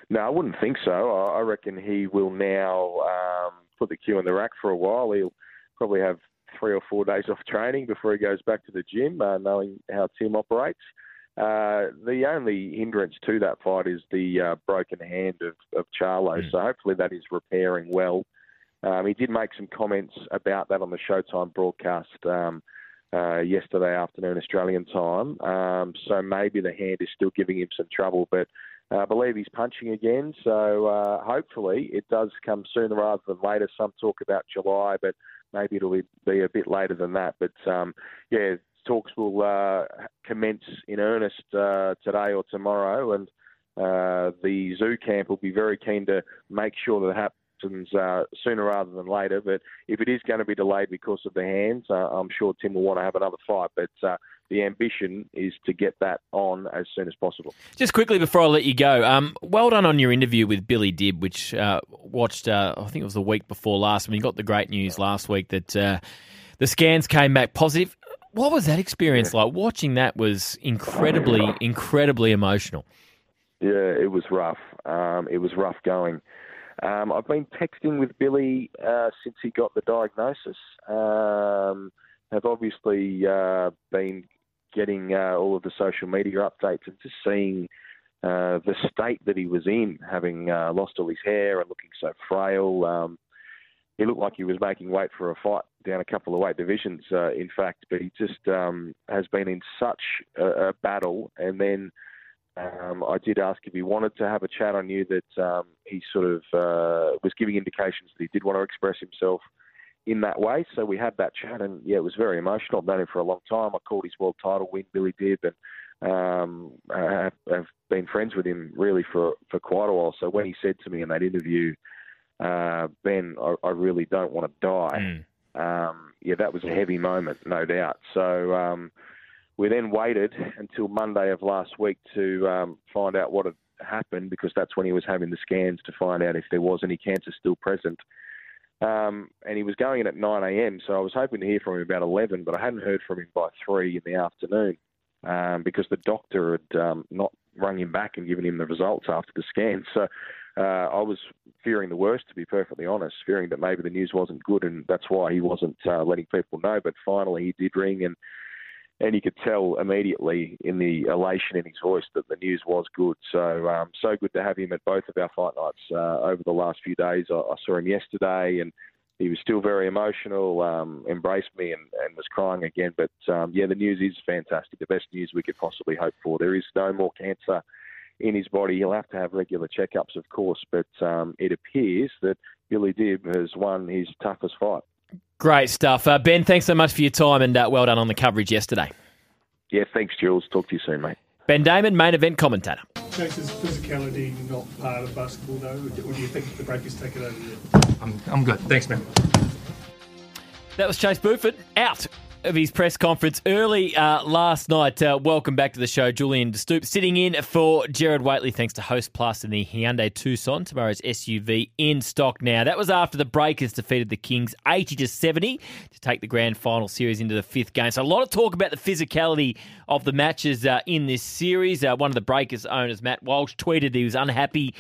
No, I wouldn't think so. I reckon he will now put the cue in the rack for a while. He'll probably have 3 or 4 days off training before he goes back to the gym, knowing how Tim operates. The only hindrance to that fight is the broken hand of Charlo, so hopefully that is repairing well. He did make some comments about that on the Showtime broadcast yesterday afternoon, Australian time. So maybe the hand is still giving him some trouble, but I believe he's punching again. So hopefully it does come sooner rather than later. Some talk about July, but maybe it'll be a bit later than that. But talks will commence in earnest today or tomorrow, and the Tszyu camp will be very keen to make sure that it happens sooner rather than later. But if it is going to be delayed because of the hands, I'm sure Tim will want to have another fight, but the ambition is to get that on as soon as possible. Just quickly before I let you go, well done on your interview with Billy Dibb, which watched, I think it was the week before last. I mean, you got the great news last week that the scans came back positive. What was that experience like? Watching that was incredibly emotional. Yeah, it was rough. It was rough going. I've been texting with Billy since he got the diagnosis. I've obviously been getting all of the social media updates and just seeing the state that he was in, having lost all his hair and looking so frail. He looked like he was making weight for a fight down a couple of weight divisions, in fact, but he just has been in such a battle. And then I did ask if he wanted to have a chat. I knew that he sort of was giving indications that he did want to express himself in that way. So we had that chat, and, it was very emotional. I've known him for a long time. I called his world title win, Billy Dibb, and I've been friends with him really for quite a while. So when he said to me in that interview, Ben, I really don't want to die, that was a heavy moment, no doubt. So We then waited until Monday of last week to find out what had happened, because that's when he was having the scans to find out if there was any cancer still present. And he was going in at 9 a.m, so I was hoping to hear from him about 11, but I hadn't heard from him by 3 in the afternoon because the doctor had not rung him back and given him the results after the scan. So I was fearing the worst, to be perfectly honest, fearing that maybe the news wasn't good and that's why he wasn't letting people know. But finally he did ring, and you could tell immediately in the elation in his voice that the news was good. So so good to have him at both of our fight nights over the last few days. I saw him yesterday and he was still very emotional, embraced me and was crying again. But, yeah, the news is fantastic, the best news we could possibly hope for. There is no more cancer in his body. He'll have to have regular checkups, of course, but it appears that Billy Dibb has won his toughest fight. Great stuff. Ben, thanks so much for your time, and well done on the coverage yesterday. Yeah, thanks, Jules. Talk to you soon, mate. Ben Damon, main event commentator. Jax, is physicality not part of basketball, though? Or do you think the break is taken over yet? I'm good. Thanks, man. That was Chase Buford out of his press conference early last night. Welcome back to the show. Julian De Stoop sitting in for Gerard Whateley, thanks to Host Plus and the Hyundai Tucson, tomorrow's SUV, in stock now. That was after the Breakers defeated the Kings 80-70 to take the grand final series into the fifth game. So a lot of talk about the physicality of the matches in this series. One of the Breakers owners, Matt Walsh, tweeted he was unhappy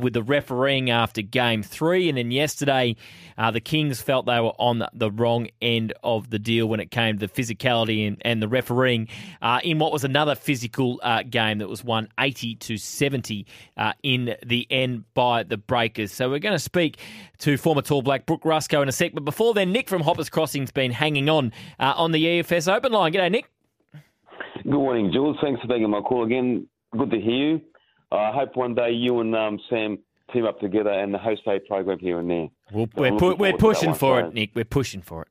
with the refereeing after Game 3. And then yesterday, the Kings felt they were on the wrong end of the deal when it came the physicality and the refereeing in what was another physical game that was won 80-70 in the end by the Breakers. So we're going to speak to former Tall Black Brooke Ruscoe in a sec, but before then, Nick from Hoppers Crossing's been hanging on the EFS Open line. G'day, Nick. Good morning, Jules. Thanks for taking my call again. Good to hear you. I hope one day you and Sam team up together and host a program here and there. Well, so we're pushing for it, Nick. We're pushing for it.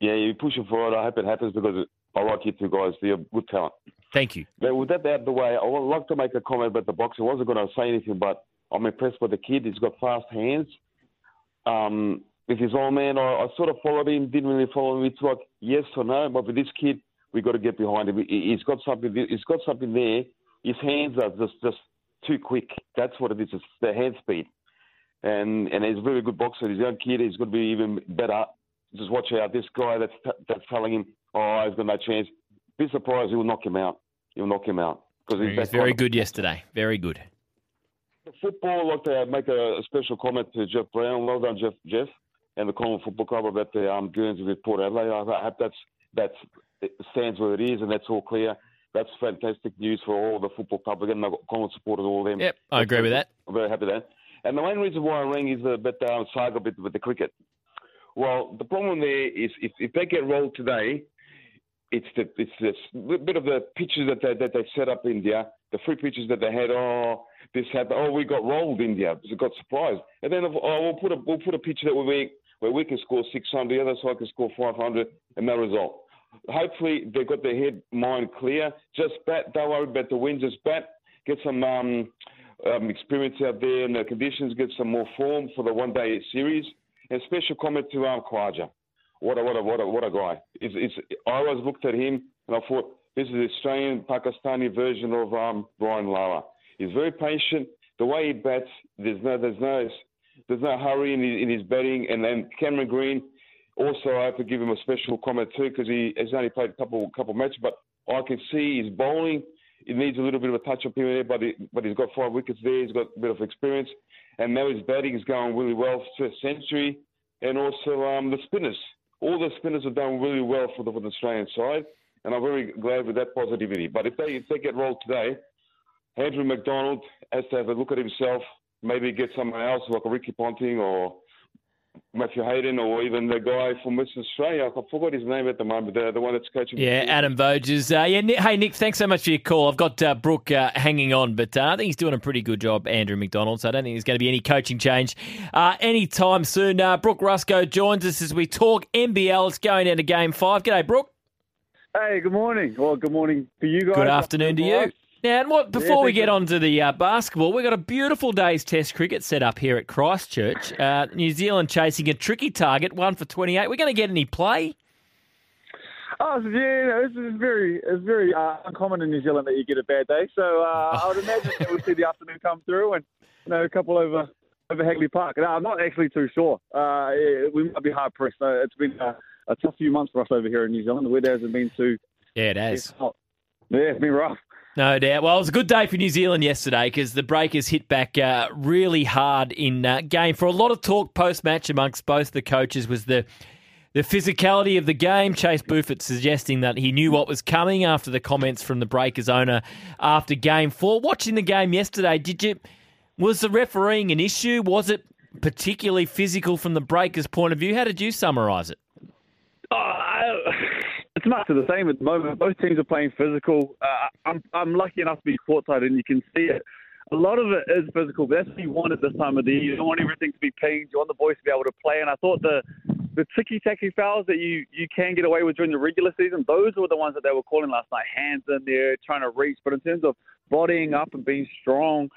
Yeah, you're pushing for it. I hope it happens because I like you two guys. You're good talent. Thank you. But with that out of the way, I would like to make a comment about the boxer. I wasn't going to say anything, but I'm impressed with the kid. He's got fast hands. With his old man, I sort of followed him, didn't really follow him. It's like yes or no, but with this kid, we got to get behind him. He's got something. He's got something there. His hands are just too quick. That's what it is. It's the hand speed, and he's a very good boxer. He's a young kid. He's going to be even better. Just watch out. This guy that's telling him, oh, he's got no chance. Be surprised. He will knock him out. He'll knock him out. He was very good yesterday. Very good. The football, I'd like to make a special comment to Jeff Brown. Well done, Jeff, and the Commonwealth Football Club about the Guernsey with Port Adelaide. I hope that stands where it is and that's all clear. That's fantastic news for all the football public and the Commonwealth supporters, all of them. Yep, I agree with that. I'm very happy with that. And the main reason why I rang is about the saga bit with the cricket. Well, the problem there is if they get rolled today, it's the bit of the pitches that they set up India, the free pitches that they had. Oh, this happened. Oh, we got rolled India. It got surprised. And then we'll put a pitch that where we can score 600, the other side can score 500, and no result. Hopefully they've got their head mind clear. Just bat. Don't worry about the wind. Just bat. Get some experience out there in the conditions. Get some more form for the one-day series. And special comment to Khwaja. What a guy. I always looked at him and I thought, this is the Australian-Pakistani version of Brian Lara. He's very patient. The way he bats, there's no hurry in his batting. And then Cameron Green, also I have to give him a special comment too because he has only played a couple matches, but I can see his bowling. It needs a little bit of a touch up here and there, but he's got 5 wickets there. He's got a bit of experience. And now his batting is going really well for a century. And also the spinners. All the spinners have done really well for the Australian side. And I'm very glad with that positivity. But if they get rolled today, Andrew McDonald has to have a look at himself, maybe get someone else like a Ricky Ponting or Matthew Hayden or even the guy from Western Australia. I forgot his name at the moment, the one that's coaching. Yeah, Adam Voges. Hey, Nick, thanks so much for your call. I've got Brooke hanging on, but I think he's doing a pretty good job, Andrew McDonald, so I don't think there's going to be any coaching change anytime soon. Brooke Ruscoe joins us as we talk NBL. It's going down to Game 5. G'day, Brooke. Hey, good morning. Well, good morning for you guys. Good afternoon to you. Now, before we get on to the basketball, we've got a beautiful day's Test cricket set up here at Christchurch. New Zealand chasing a tricky target, 1 for 28. We're going to get any play? Oh, yeah, it's very uncommon in New Zealand that you get a bad day. So I would imagine that we'll see the afternoon come through and a couple over Hagley Park. No, I'm not actually too sure. We might be hard pressed. No, it's been a tough few months for us over here in New Zealand. The weather hasn't been too. Yeah, it has. Yeah, it's been rough. No doubt. Well, it was a good day for New Zealand yesterday because the Breakers hit back really hard in that game. For a lot of talk post-match amongst both the coaches was the physicality of the game. Chase Buford suggesting that he knew what was coming after the comments from the Breakers owner after Game 4. Watching the game yesterday, was the refereeing an issue? Was it particularly physical from the Breakers' point of view? How did you summarise it? It's much of the same at the moment. Both teams are playing physical. I'm lucky enough to be courtside, and you can see it. A lot of it is physical, but that's what you want at this time of the year. You don't want everything to be pinged. You want the boys to be able to play. And I thought the ticky-tacky fouls that you can get away with during the regular season, those were the ones that they were calling last night. Hands in there, trying to reach. But in terms of bodying up and being strong,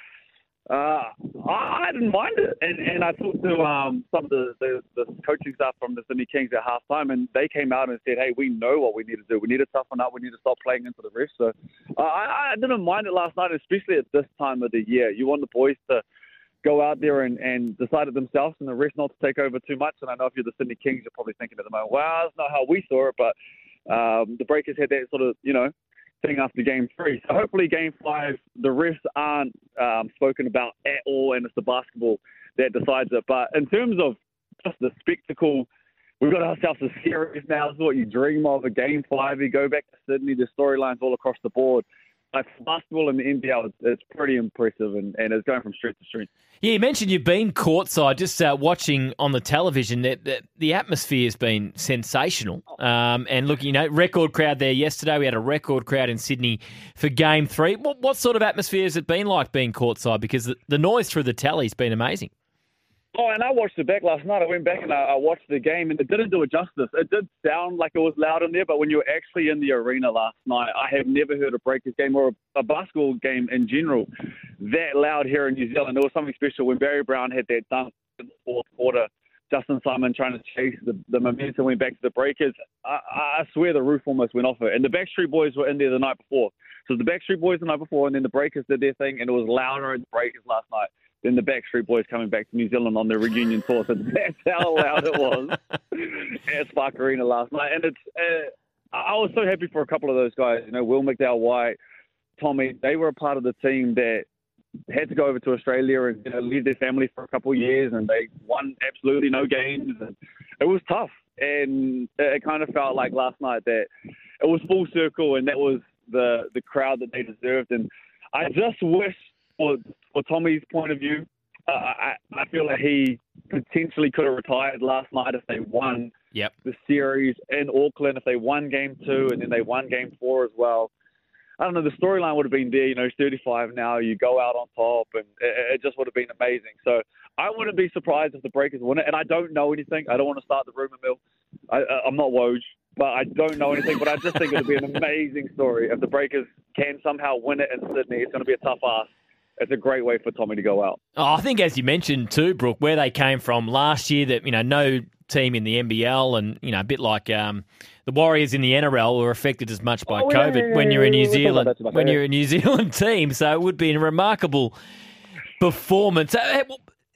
I didn't mind it. And I talked to some of the coaching staff from the Sydney Kings at halftime, and they came out and said, hey, we know what we need to do. We need to toughen up. We need to stop playing into the refs. So I didn't mind it last night, especially at this time of the year. You want the boys to go out there and decide it themselves and the refs not to take over too much. And I know if you're the Sydney Kings, you're probably thinking at the moment, wow, that's not how we saw it. But the Breakers had that sort of, thing after Game 3. So hopefully Game 5, the refs aren't spoken about at all, and it's the basketball that decides it. But in terms of just the spectacle, we've got ourselves a series now. This is what you dream of. A Game 5, you go back to Sydney, the storylines all across the board. Like basketball in the NBL, it's pretty impressive, and it's going from strength to strength. Yeah, you mentioned you've been courtside, just watching on the television. The atmosphere has been sensational. And look, record crowd there yesterday. We had a record crowd in Sydney for Game 3. What sort of atmosphere has it been like being courtside? Because the noise through the tally's been amazing. Oh, and I watched it back last night. I went back and I watched the game, and it didn't do it justice. It did sound like it was loud in there, but when you were actually in the arena last night, I have never heard a Breakers game or a basketball game in general that loud here in New Zealand. There was something special when Barry Brown had that dunk in the fourth quarter. Justin Simon trying to chase the momentum went back to the Breakers. I swear the roof almost went off it. And the Backstreet Boys were in there the night before. So the Backstreet Boys the night before, and then the Breakers did their thing, and it was louder at the Breakers last night than the Backstreet Boys coming back to New Zealand on their reunion tour. So that's how loud it was at Spark Arena last night. And it's I was so happy for a couple of those guys. Will McDowell-White, Tommy, they were a part of the team that had to go over to Australia and leave their family for a couple of years, and they won absolutely no games. And it was tough. And it kind of felt like last night that it was full circle, and that was the crowd that they deserved. And I just wish, for Tommy's point of view, I feel like he potentially could have retired last night if they won the series in Auckland, if they won Game 2 and then they won Game 4 as well. I don't know, the storyline would have been there, 35 now, you go out on top, and it just would have been amazing. So I wouldn't be surprised if the Breakers win it, and I don't know anything. I don't want to start the rumour mill. I'm not Woj, but I don't know anything. But I just think it would be an amazing story. If the Breakers can somehow win it in Sydney, it's going to be a tough ask. It's a great way for Tommy to go out. Oh, I think, as you mentioned too, Brooke, where they came from last year, that no team in the NBL, and a bit like the Warriors in the NRL were affected as much by COVID when you're in New Zealand, you're a New Zealand team. So it would be a remarkable performance.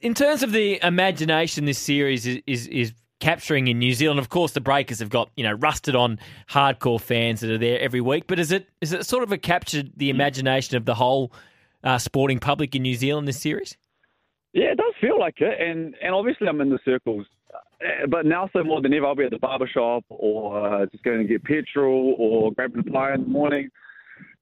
In terms of the imagination, this series is capturing in New Zealand. Of course, the Breakers have got rusted on hardcore fans that are there every week. But is it sort of captured the imagination of the whole sporting public in New Zealand this series? Yeah, it does feel like it, and obviously I'm in the circles, but now so more than ever I'll be at the barbershop or just going to get petrol or grabbing a pie in the morning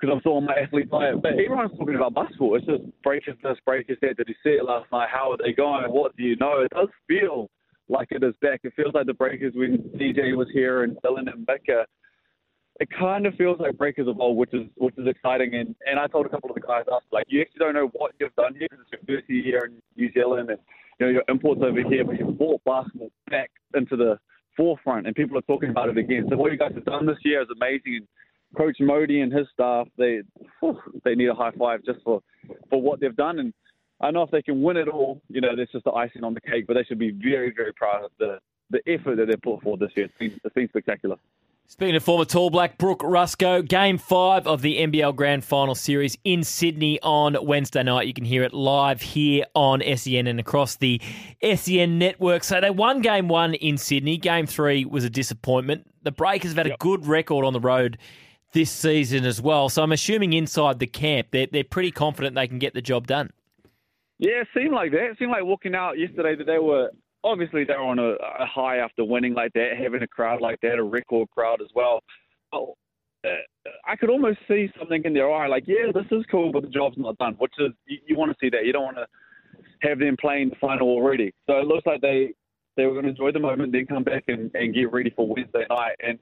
because I'm still on my athlete diet. But everyone's talking about basketball. It's just Breakers this, Breakers that. Did you see it last night? How are they going? What do you know? It does feel like it is back. It feels like the Breakers when DJ was here and Dylan and Becca. It kind of feels like Breakers of old, which is exciting. And I told a couple of the guys after, you actually don't know what you've done here because it's your first year in New Zealand and your imports over here, but you've brought basketball back into the forefront and people are talking about it again. So what you guys have done this year is amazing. And Coach Modi and his staff, they need a high five just for what they've done. And I know if they can win it all, that's just the icing on the cake, but they should be very, very proud of the effort that they've put forward this year. It's been spectacular. Speaking of former Tall Black, Brooke Rusko, Game 5 of the NBL Grand Final Series in Sydney on Wednesday night. You can hear it live here on SEN and across the SEN network. So they won Game 1 in Sydney. Game 3 was a disappointment. The Breakers have had a good record on the road this season as well. So I'm assuming inside the camp, they're pretty confident they can get the job done. Yeah, it seemed like that. It seemed like walking out yesterday that they were... Obviously, they were on a high after winning like that, having a crowd like that, a record crowd as well. I could almost see something in their eye, like, yeah, this is cool, but the job's not done, which is, you want to see that. You don't want to have them playing the final already. So it looks like they were going to enjoy the moment, then come back and get ready for Wednesday night. And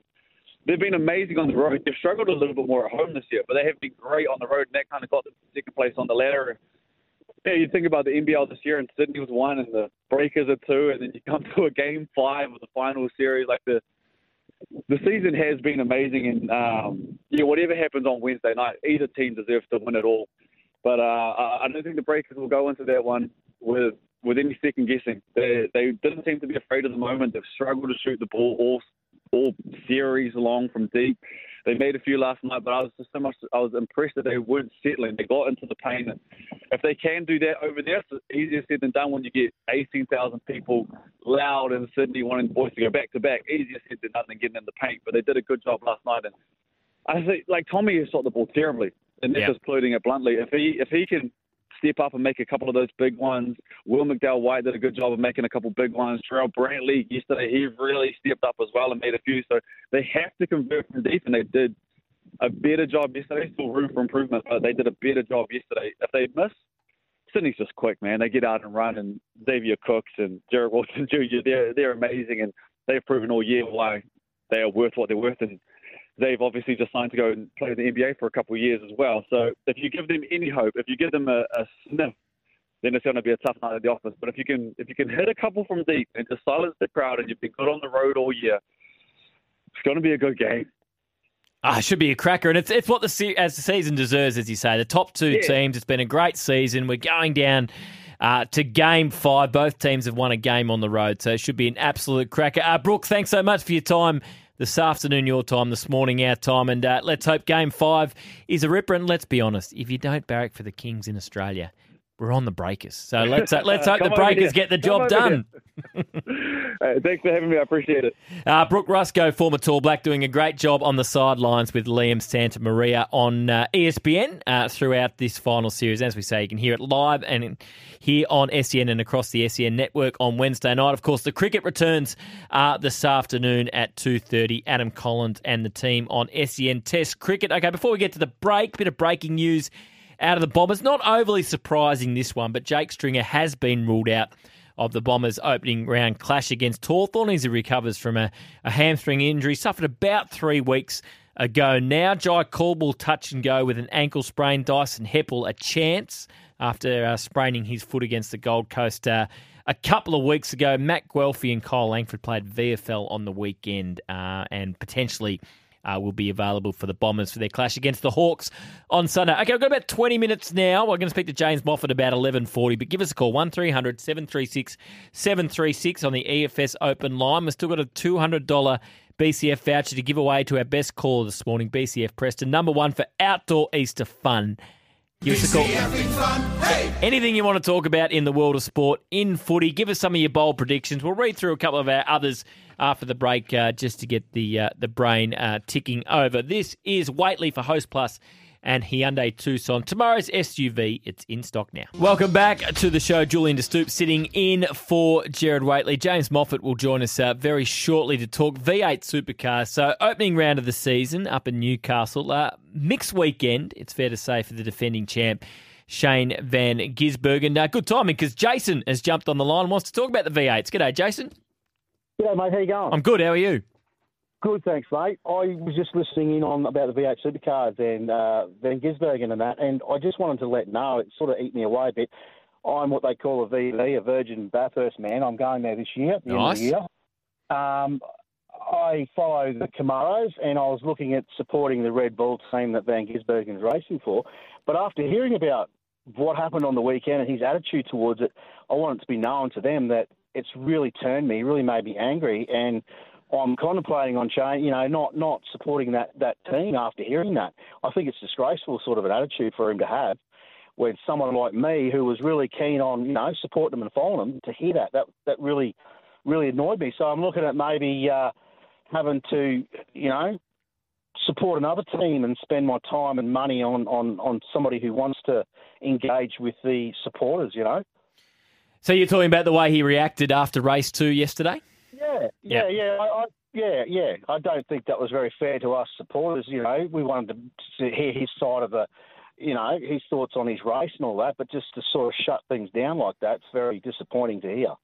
they've been amazing on the road. They've struggled a little bit more at home this year, but they have been great on the road, and that kind of got them second place on the ladder. Yeah, you think about the NBL this year, and Sydney was one, and the Breakers are two, and then you come to a Game 5 of the final series. Like the season has been amazing, and whatever happens on Wednesday night, either team deserves to win it all. But I don't think the Breakers will go into that one with any second guessing. They didn't seem to be afraid of the moment. They've struggled to shoot the ball all series long from deep. They made a few last night, but I was impressed that they weren't settling. They got into the paint. If they can do that over there, it's easier said than done when you get 18,000 people loud in Sydney wanting the boys to go back-to-back. Easier said than done than getting in the paint, but they did a good job last night. And I think, like, Tommy has shot the ball terribly, and that's just putting it bluntly. If he can step up and make a couple of those big ones, Will McDowell-White did a good job of making a couple big ones. Terrell Brantley yesterday, he really stepped up as well and made a few. So they have to convert from deep, and they did a better job yesterday. Still room for improvement, but they did a better job yesterday. If they miss, Sydney's just quick, man. They get out and run, and Xavier Cooks and Jarrett Wilson Jr., they're amazing, and they've proven all year why they are worth what they're worth, and they've obviously just signed to go and play in the NBA for a couple of years as well. So if you give them any hope, if you give them a sniff, then it's going to be a tough night at the office. But if you can hit a couple from deep and just silence the crowd, and you've been good on the road all year, it's going to be a good game. It should be a cracker. And it's what as the season deserves, as you say. The top two teams, it's been a great season. We're going down to Game 5. Both teams have won a game on the road, so it should be an absolute cracker. Brooke, thanks so much for your time this afternoon, your time, this morning, our time. And let's hope Game 5 is a ripper. And let's be honest, if you don't barrack for the Kings in Australia, we're on the Breakers. So let's hope the Breakers get the job done. Right, thanks for having me. I appreciate it. Brooke Rusko, former Tall Black, doing a great job on the sidelines with Liam Santamaria on ESPN throughout this final series. As we say, you can hear it live and here on SEN and across the SEN network on Wednesday night. Of course, the cricket returns this afternoon at 2:30. Adam Collins and the team on SEN Test Cricket. Okay, before we get to the break, bit of breaking news out of the Bombers. Not overly surprising, this one, but Jake Stringer has been ruled out of the Bombers' opening round clash against Tawthorne as he recovers from a hamstring injury suffered about 3 weeks ago now. Jai Caldwell touch and go with an ankle sprain. Dyson Heppel a chance after spraining his foot against the Gold Coast a couple of weeks ago. Matt Guelphy and Kyle Langford played VFL on the weekend and potentially... will be available for the Bombers for their clash against the Hawks on Sunday. Okay, we've got about 20 minutes now. We're going to speak to James Moffat about 11:40, but give us a call, 1300 736 736 on the EFS open line. We've still got a $200 BCF voucher to give away to our best caller this morning, BCF Preston, number one for outdoor Easter fun. Give us a call. Anything you want to talk about in the world of sport, in footy, give us some of your bold predictions. We'll read through a couple of our others after the break just to get the brain ticking over. This is Waitley for Host Plus and Hyundai Tucson. Tomorrow's SUV, it's in stock now. Welcome back to the show. Julian De Stoop sitting in for Gerard Waitley. James Moffat will join us very shortly to talk V8 supercars. So opening round of the season up in Newcastle. Mixed weekend, it's fair to say, for the defending champ, Shane van Gisbergen. Good timing because Jason has jumped on the line and wants to talk about the V8s. G'day, Jason. G'day, mate. How you going? I'm good. How are you? Good, thanks, mate. I was just listening in on about the V8 supercars and van Gisbergen and that, and I just wanted to let know, it sort of eat me away a bit. I'm what they call a VV, a Virgin Bathurst man. I'm going there this year, at the end of the year. I follow the Camaros, and I was looking at supporting the Red Bull team that van Gisbergen's racing for. But after hearing about what happened on the weekend and his attitude towards it, I wanted to be known to them that it's really turned me, really made me angry, and I'm contemplating on change, not supporting that team after hearing that. I think it's disgraceful sort of an attitude for him to have when someone like me, who was really keen on, supporting them and following them, to hear that really, really annoyed me. So I'm looking at maybe having to, support another team and spend my time and money on somebody who wants to engage with the supporters, So you're talking about the way he reacted after race 2 yesterday? Yeah. I don't think that was very fair to us supporters. We wanted to hear his side of the, his thoughts on his race and all that, but just to sort of shut things down like that, it's very disappointing to hear.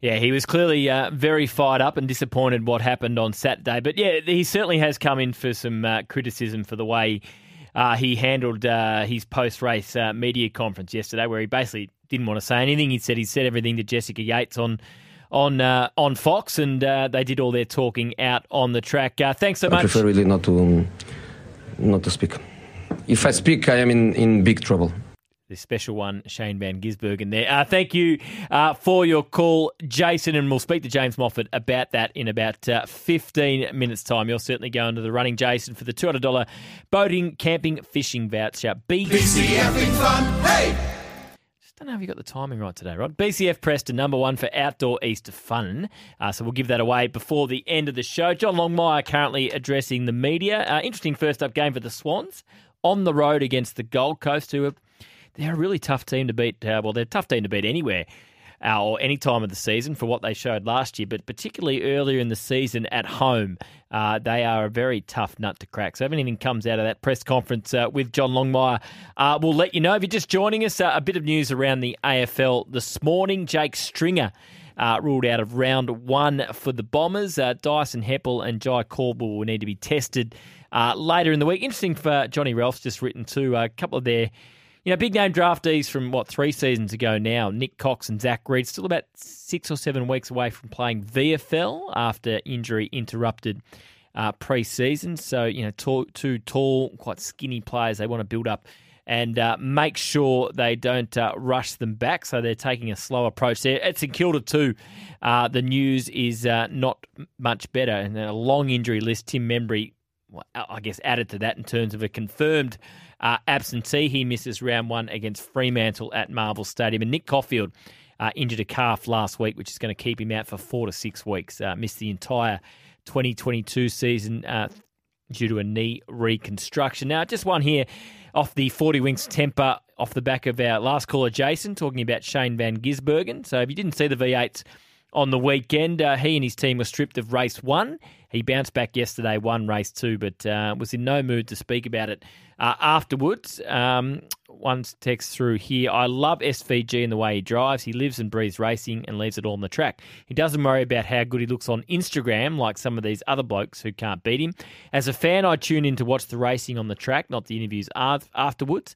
Yeah, he was clearly very fired up and disappointed what happened on Saturday. But yeah, he certainly has come in for some criticism for the way he handled his post-race media conference yesterday, where he basically didn't want to say anything. He said everything to Jessica Yates on Fox, and they did all their talking out on the track. Thanks so much. I prefer really not to speak. If I speak, I am in big trouble. The special one, Shane Van Gisbergen there. Thank you for your call, Jason, and we'll speak to James Moffat about that in about 15 minutes' time. You'll certainly go into the running, Jason, for the $200 boating, camping, fishing voucher. BC having fun, hey! I don't know if you got the timing right today, Rod. BCF Preston, #1 for Outdoor Easter Fun. So we'll give that away before the end of the show. John Longmire currently addressing the media. Interesting first-up game for the Swans on the road against the Gold Coast, who they're a really tough team to beat. They're a tough team to beat anywhere or any time of the season for what they showed last year, but particularly earlier in the season at home, they are a very tough nut to crack. So if anything comes out of that press conference with John Longmire, we'll let you know. If you're just joining us, a bit of news around the AFL this morning. Jake Stringer ruled out of round 1 for the Bombers. Dyson Heppel and Jai Caldwell will need to be tested later in the week. Interesting for Johnny Ralph's just written too, a couple of their big-name draftees from, 3 seasons ago now, Nick Cox and Zach Reed, still about 6 or 7 weeks away from playing VFL after injury-interrupted pre-season. So, two tall, quite skinny players they want to build up and make sure they don't rush them back. So they're taking a slow approach there. At St Kilda too, the news is not much better. And a long injury list, Tim Membry, added to that in terms of a confirmed absentee. He misses round 1 against Fremantle at Marvel Stadium. And Nick Caulfield injured a calf last week, which is going to keep him out for 4 to 6 weeks. Missed the entire 2022 season due to a knee reconstruction. Now, just one here off the 40 Winks temper off the back of our last caller, Jason, talking about Shane Van Gisbergen. So if you didn't see the V8s on the weekend, he and his team were stripped of race 1. He bounced back yesterday, won race 2, but was in no mood to speak about it afterwards. One text through here, I love SVG and the way he drives. He lives and breathes racing and leaves it all on the track. He doesn't worry about how good he looks on Instagram like some of these other blokes who can't beat him. As a fan, I tune in to watch the racing on the track, not the interviews afterwards.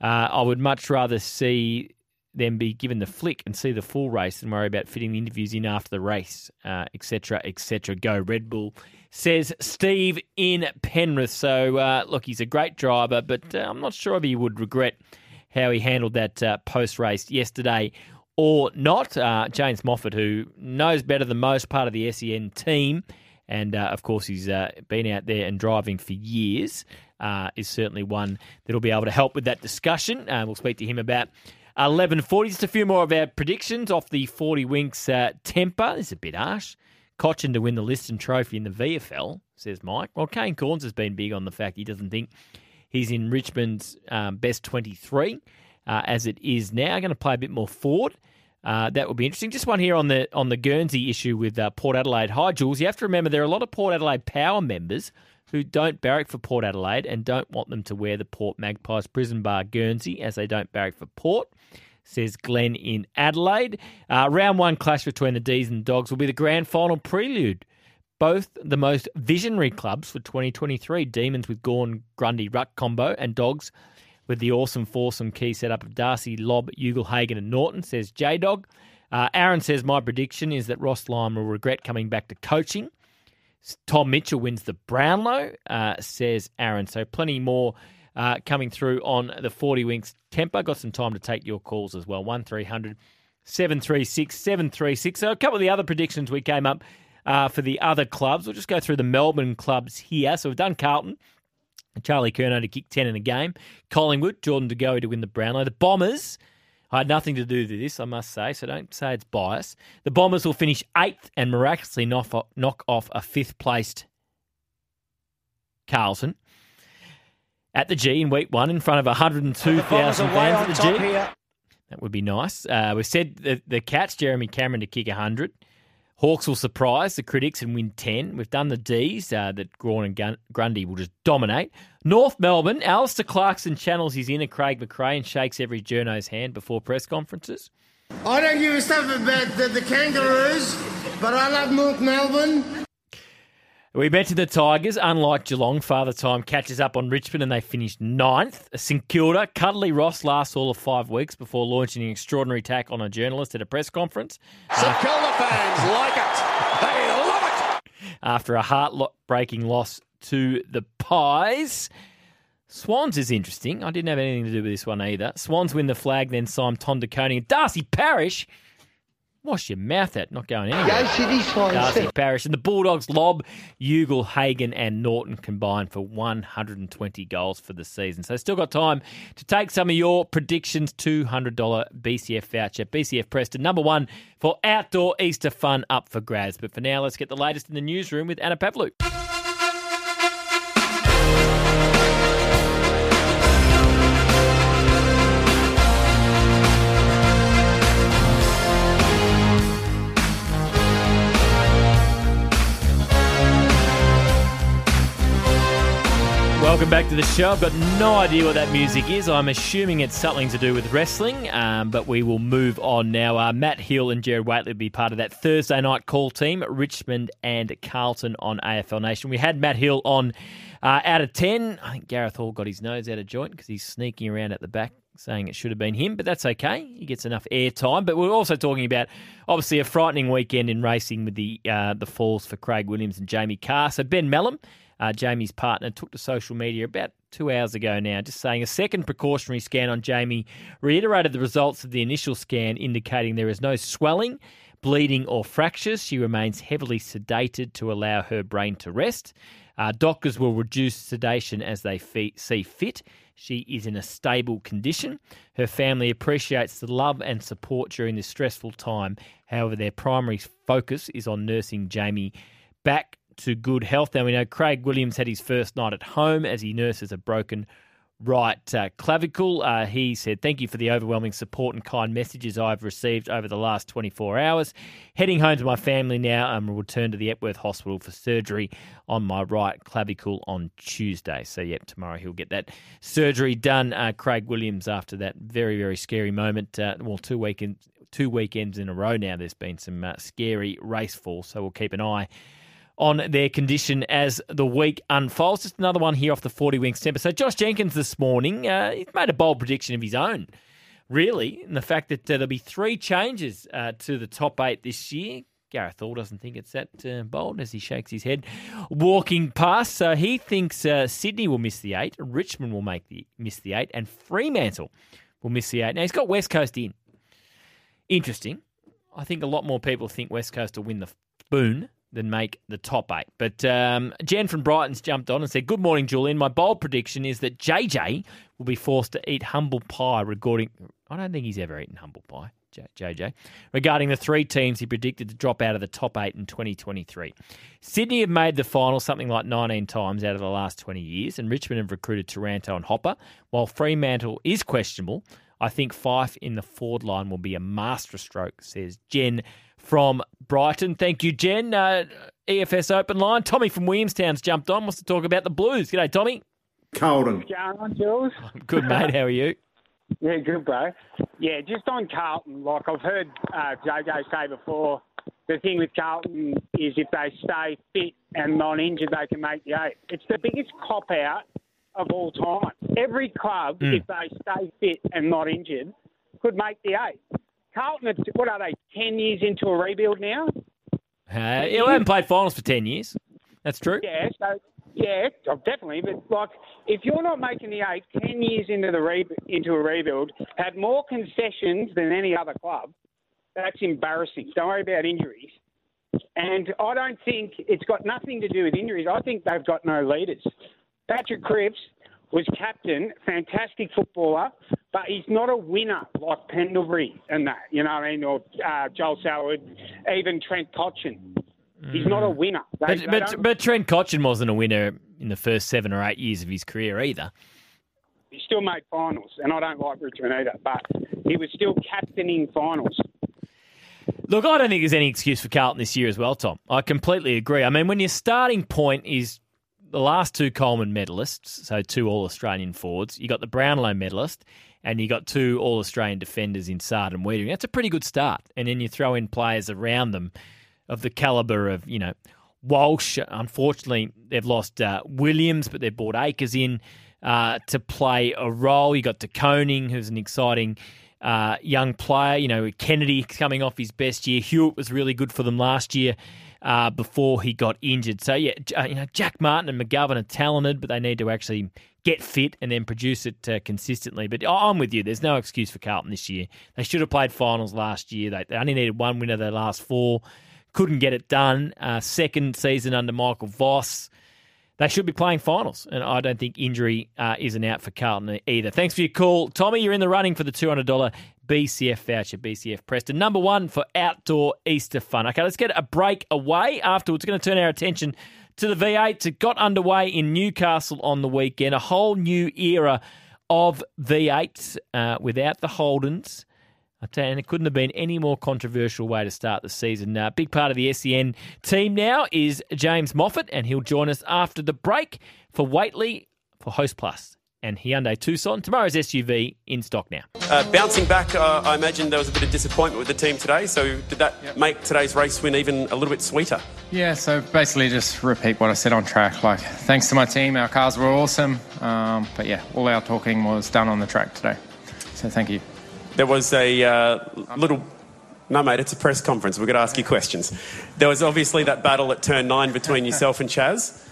I would much rather see them be given the flick and see the full race and worry about fitting the interviews in after the race, etc., etc. Go Red Bull, says Steve in Penrith. So, look, he's a great driver, but I'm not sure if he would regret how he handled that post-race yesterday or not. James Moffat, who knows better than most part of the SEN team, and, of course, he's been out there and driving for years, is certainly one that will be able to help with that discussion. We'll speak to him about 11:40. Just a few more of our predictions off the 40 Winks temper. This is a bit harsh. Cochin to win the Liston Trophy in the VFL, says Mike. Well, Kane Corns has been big on the fact he doesn't think he's in Richmond's best 23 as it is now. Going to play a bit more forward. That will be interesting. Just one here on the Guernsey issue with Port Adelaide. Hi, Jules. You have to remember there are a lot of Port Adelaide Power members who don't barrack for Port Adelaide and don't want them to wear the Port Magpies prison bar Guernsey as they don't barrack for Port, says Glenn in Adelaide. Round 1 clash between the D's and Dogs will be the grand final prelude. Both the most visionary clubs for 2023, Demons with Gawn, Grundy, Ruck combo, and Dogs with the awesome foursome key setup of Darcy, Lobb, Ugelhagen, and Norton, says J-Dog. Aaron says, my prediction is that Ross Lyon will regret coming back to coaching. Tom Mitchell wins the Brownlow, says Aaron. So plenty more coming through on the 40 Winks temper. Got some time to take your calls as well. 1300 736 736. So a couple of the other predictions we came up for the other clubs. We'll just go through the Melbourne clubs here. So we've done Carlton, Charlie Curnow to kick 10 in a game. Collingwood, Jordan De Goey to win the Brownlow. The Bombers, I had nothing to do with this, I must say, so don't say it's biased. The Bombers will finish 8th and miraculously knock off a 5th-placed Carlton at the G in week one in front of 102,000 fans at the G. Here. That would be nice. We said the Cats, Jeremy Cameron to kick 100. Hawks will surprise the critics and win 10. We've done the Ds that Grawn and Grundy will just dominate. North Melbourne, Alistair Clarkson channels his inner Craig McRae and shakes every journo's hand before press conferences. I don't give a stuff about the Kangaroos, but I love North Melbourne. We mentioned the Tigers, unlike Geelong, Father Time catches up on Richmond and they finish 9th. St Kilda, Cuddly Ross lasts all of 5 weeks before launching an extraordinary attack on a journalist at a press conference. St Kilda fans like it. They love it. After a heartbreaking loss to the Pies. Swans is interesting. I didn't have anything to do with this one either. Swans win the flag, then sign Tom De Koning and Darcy Parish. Wash your mouth out, not going anywhere. Go City Swans. Darcy Parish and the Bulldogs lob. Ugle, Hagan and Norton combined for 120 goals for the season. So still got time to take some of your predictions. $200 BCF voucher. BCF Preston, number one for outdoor Easter fun up for grabs. But for now, let's get the latest in the newsroom with Anna Pavlou. Welcome back to the show. I've got no idea what that music is. I'm assuming it's something to do with wrestling, but we will move on now. Matt Hill and Jared Waitley will be part of that Thursday night call team, Richmond and Carlton on AFL Nation. We had Matt Hill on out of 10. I think Gareth Hall got his nose out of joint because he's sneaking around at the back saying it should have been him, but that's okay. He gets enough airtime. But we're also talking about, obviously, a frightening weekend in racing with the falls for Craig Williams and Jamie Carr. So Ben Mallum, Jamie's partner, took to social media about 2 hours ago now, just saying a second precautionary scan on Jamie reiterated the results of the initial scan, indicating there is no swelling, bleeding or fractures. She remains heavily sedated to allow her brain to rest. Doctors will reduce sedation as they see fit. She is in a stable condition. Her family appreciates the love and support during this stressful time. However, their primary focus is on nursing Jamie back to good health. Now we know Craig Williams had his first night at home as he nurses a broken right clavicle. He said, "Thank you for the overwhelming support and kind messages I've received over the last 24 hours. Heading home to my family now and will return to the Epworth Hospital for surgery on my right clavicle on Tuesday." So, yep, tomorrow he'll get that surgery done. Craig Williams, after that very, very scary moment, well, two weekends in a row now, there's been some scary race falls. So we'll keep an eye on their condition as the week unfolds. Just another one here off the 40 Wings temper. So Josh Jenkins this morning, he's made a bold prediction of his own, really, in the fact that there'll be 3 changes to the top 8 this year. Gareth Hall doesn't think it's that bold as he shakes his head walking past. So he thinks Sydney will miss the 8, Richmond will miss the 8, and Fremantle will miss the 8. Now, he's got West Coast in. Interesting. I think a lot more people think West Coast will win the spoon than make the top 8. But Jan from Brighton's jumped on and said, "Good morning, Julian. My bold prediction is that JJ will be forced to eat humble pie regarding..." I don't think he's ever eaten humble pie, JJ. "Regarding the 3 teams he predicted to drop out of the top 8 in 2023. Sydney have made the final something like 19 times out of the last 20 years, and Richmond have recruited Taranto and Hopper. While Fremantle is questionable, I think Fife in the forward line will be a masterstroke," says Jen from Brighton. Thank you, Jen. EFS open line. Tommy from Williamstown's jumped on. Wants to talk about the Blues. G'day, Tommy. Colden. What's going on, Jules? Good, mate. How are you? Yeah, good, bro. Yeah, just on Carlton, like I've heard JJ say before, the thing with Carlton is if they stay fit and non-injured, they can make the 8. It's the biggest cop-out of all time. Every club, if they stay fit and not injured, could make the 8. Carlton, what are they, 10 years into a rebuild now? They haven't played finals for 10 years. That's true. Yeah, definitely. But, like, if you're not making the 8 10 years into a rebuild, had more concessions than any other club, that's embarrassing. Don't worry about injuries. And I don't think it's got nothing to do with injuries. I think they've got no leaders. Patrick Cripps was captain, fantastic footballer, but he's not a winner like Pendlebury and that, you know what I mean, or Joel Salwood, even Trent Cotchin. He's not a winner. But Trent Cotchin wasn't a winner in the first 7 or 8 years of his career either. He still made finals, and I don't like Richmond either, but he was still captaining finals. Look, I don't think there's any excuse for Carlton this year as well, Tom. I completely agree. I mean, when your starting point is the last two Coleman medalists, so two All-Australian forwards, you got the Brownlow medalist, and you got two All-Australian defenders in Sard and Wiedering. That's a pretty good start. And then you throw in players around them of the calibre of, you know, Walsh. Unfortunately, they've lost Williams, but they've brought Akers in to play a role. You got De Koning, who's an exciting young player. You know, Kennedy coming off his best year. Hewitt was really good for them last year before he got injured. So, yeah, you know, Jack Martin and McGovern are talented, but they need to actually get fit and then produce it consistently. But I'm with you. There's no excuse for Carlton this year. They should have played finals last year. They only needed one win of their last four. Couldn't get it done. Second season under Michael Voss. They should be playing finals, and I don't think injury is an out for Carlton either. Thanks for your call. Tommy, you're in the running for the $200 BCF voucher, BCF Preston. Number one for outdoor Easter fun. Okay, let's get a break away. Afterwards, we're going to turn our attention to the V8s. It got underway in Newcastle on the weekend, a whole new era of V8s without the Holdens. And it couldn't have been any more controversial way to start the season. A big part of the SEN team now is James Moffat, and he'll join us after the break for Waitley, for Host Plus and Hyundai Tucson. Tomorrow's SUV in stock now. Bouncing back, I imagine there was a bit of disappointment with the team today, so did that make today's race win even a little bit sweeter? Yeah, so basically just repeat what I said on track. Like, thanks to my team, our cars were awesome. But yeah, all our talking was done on the track today. So thank you. There was a little... No, mate, it's a press conference. We're going to ask you questions. There was obviously that battle at turn 9 between yourself and Chaz.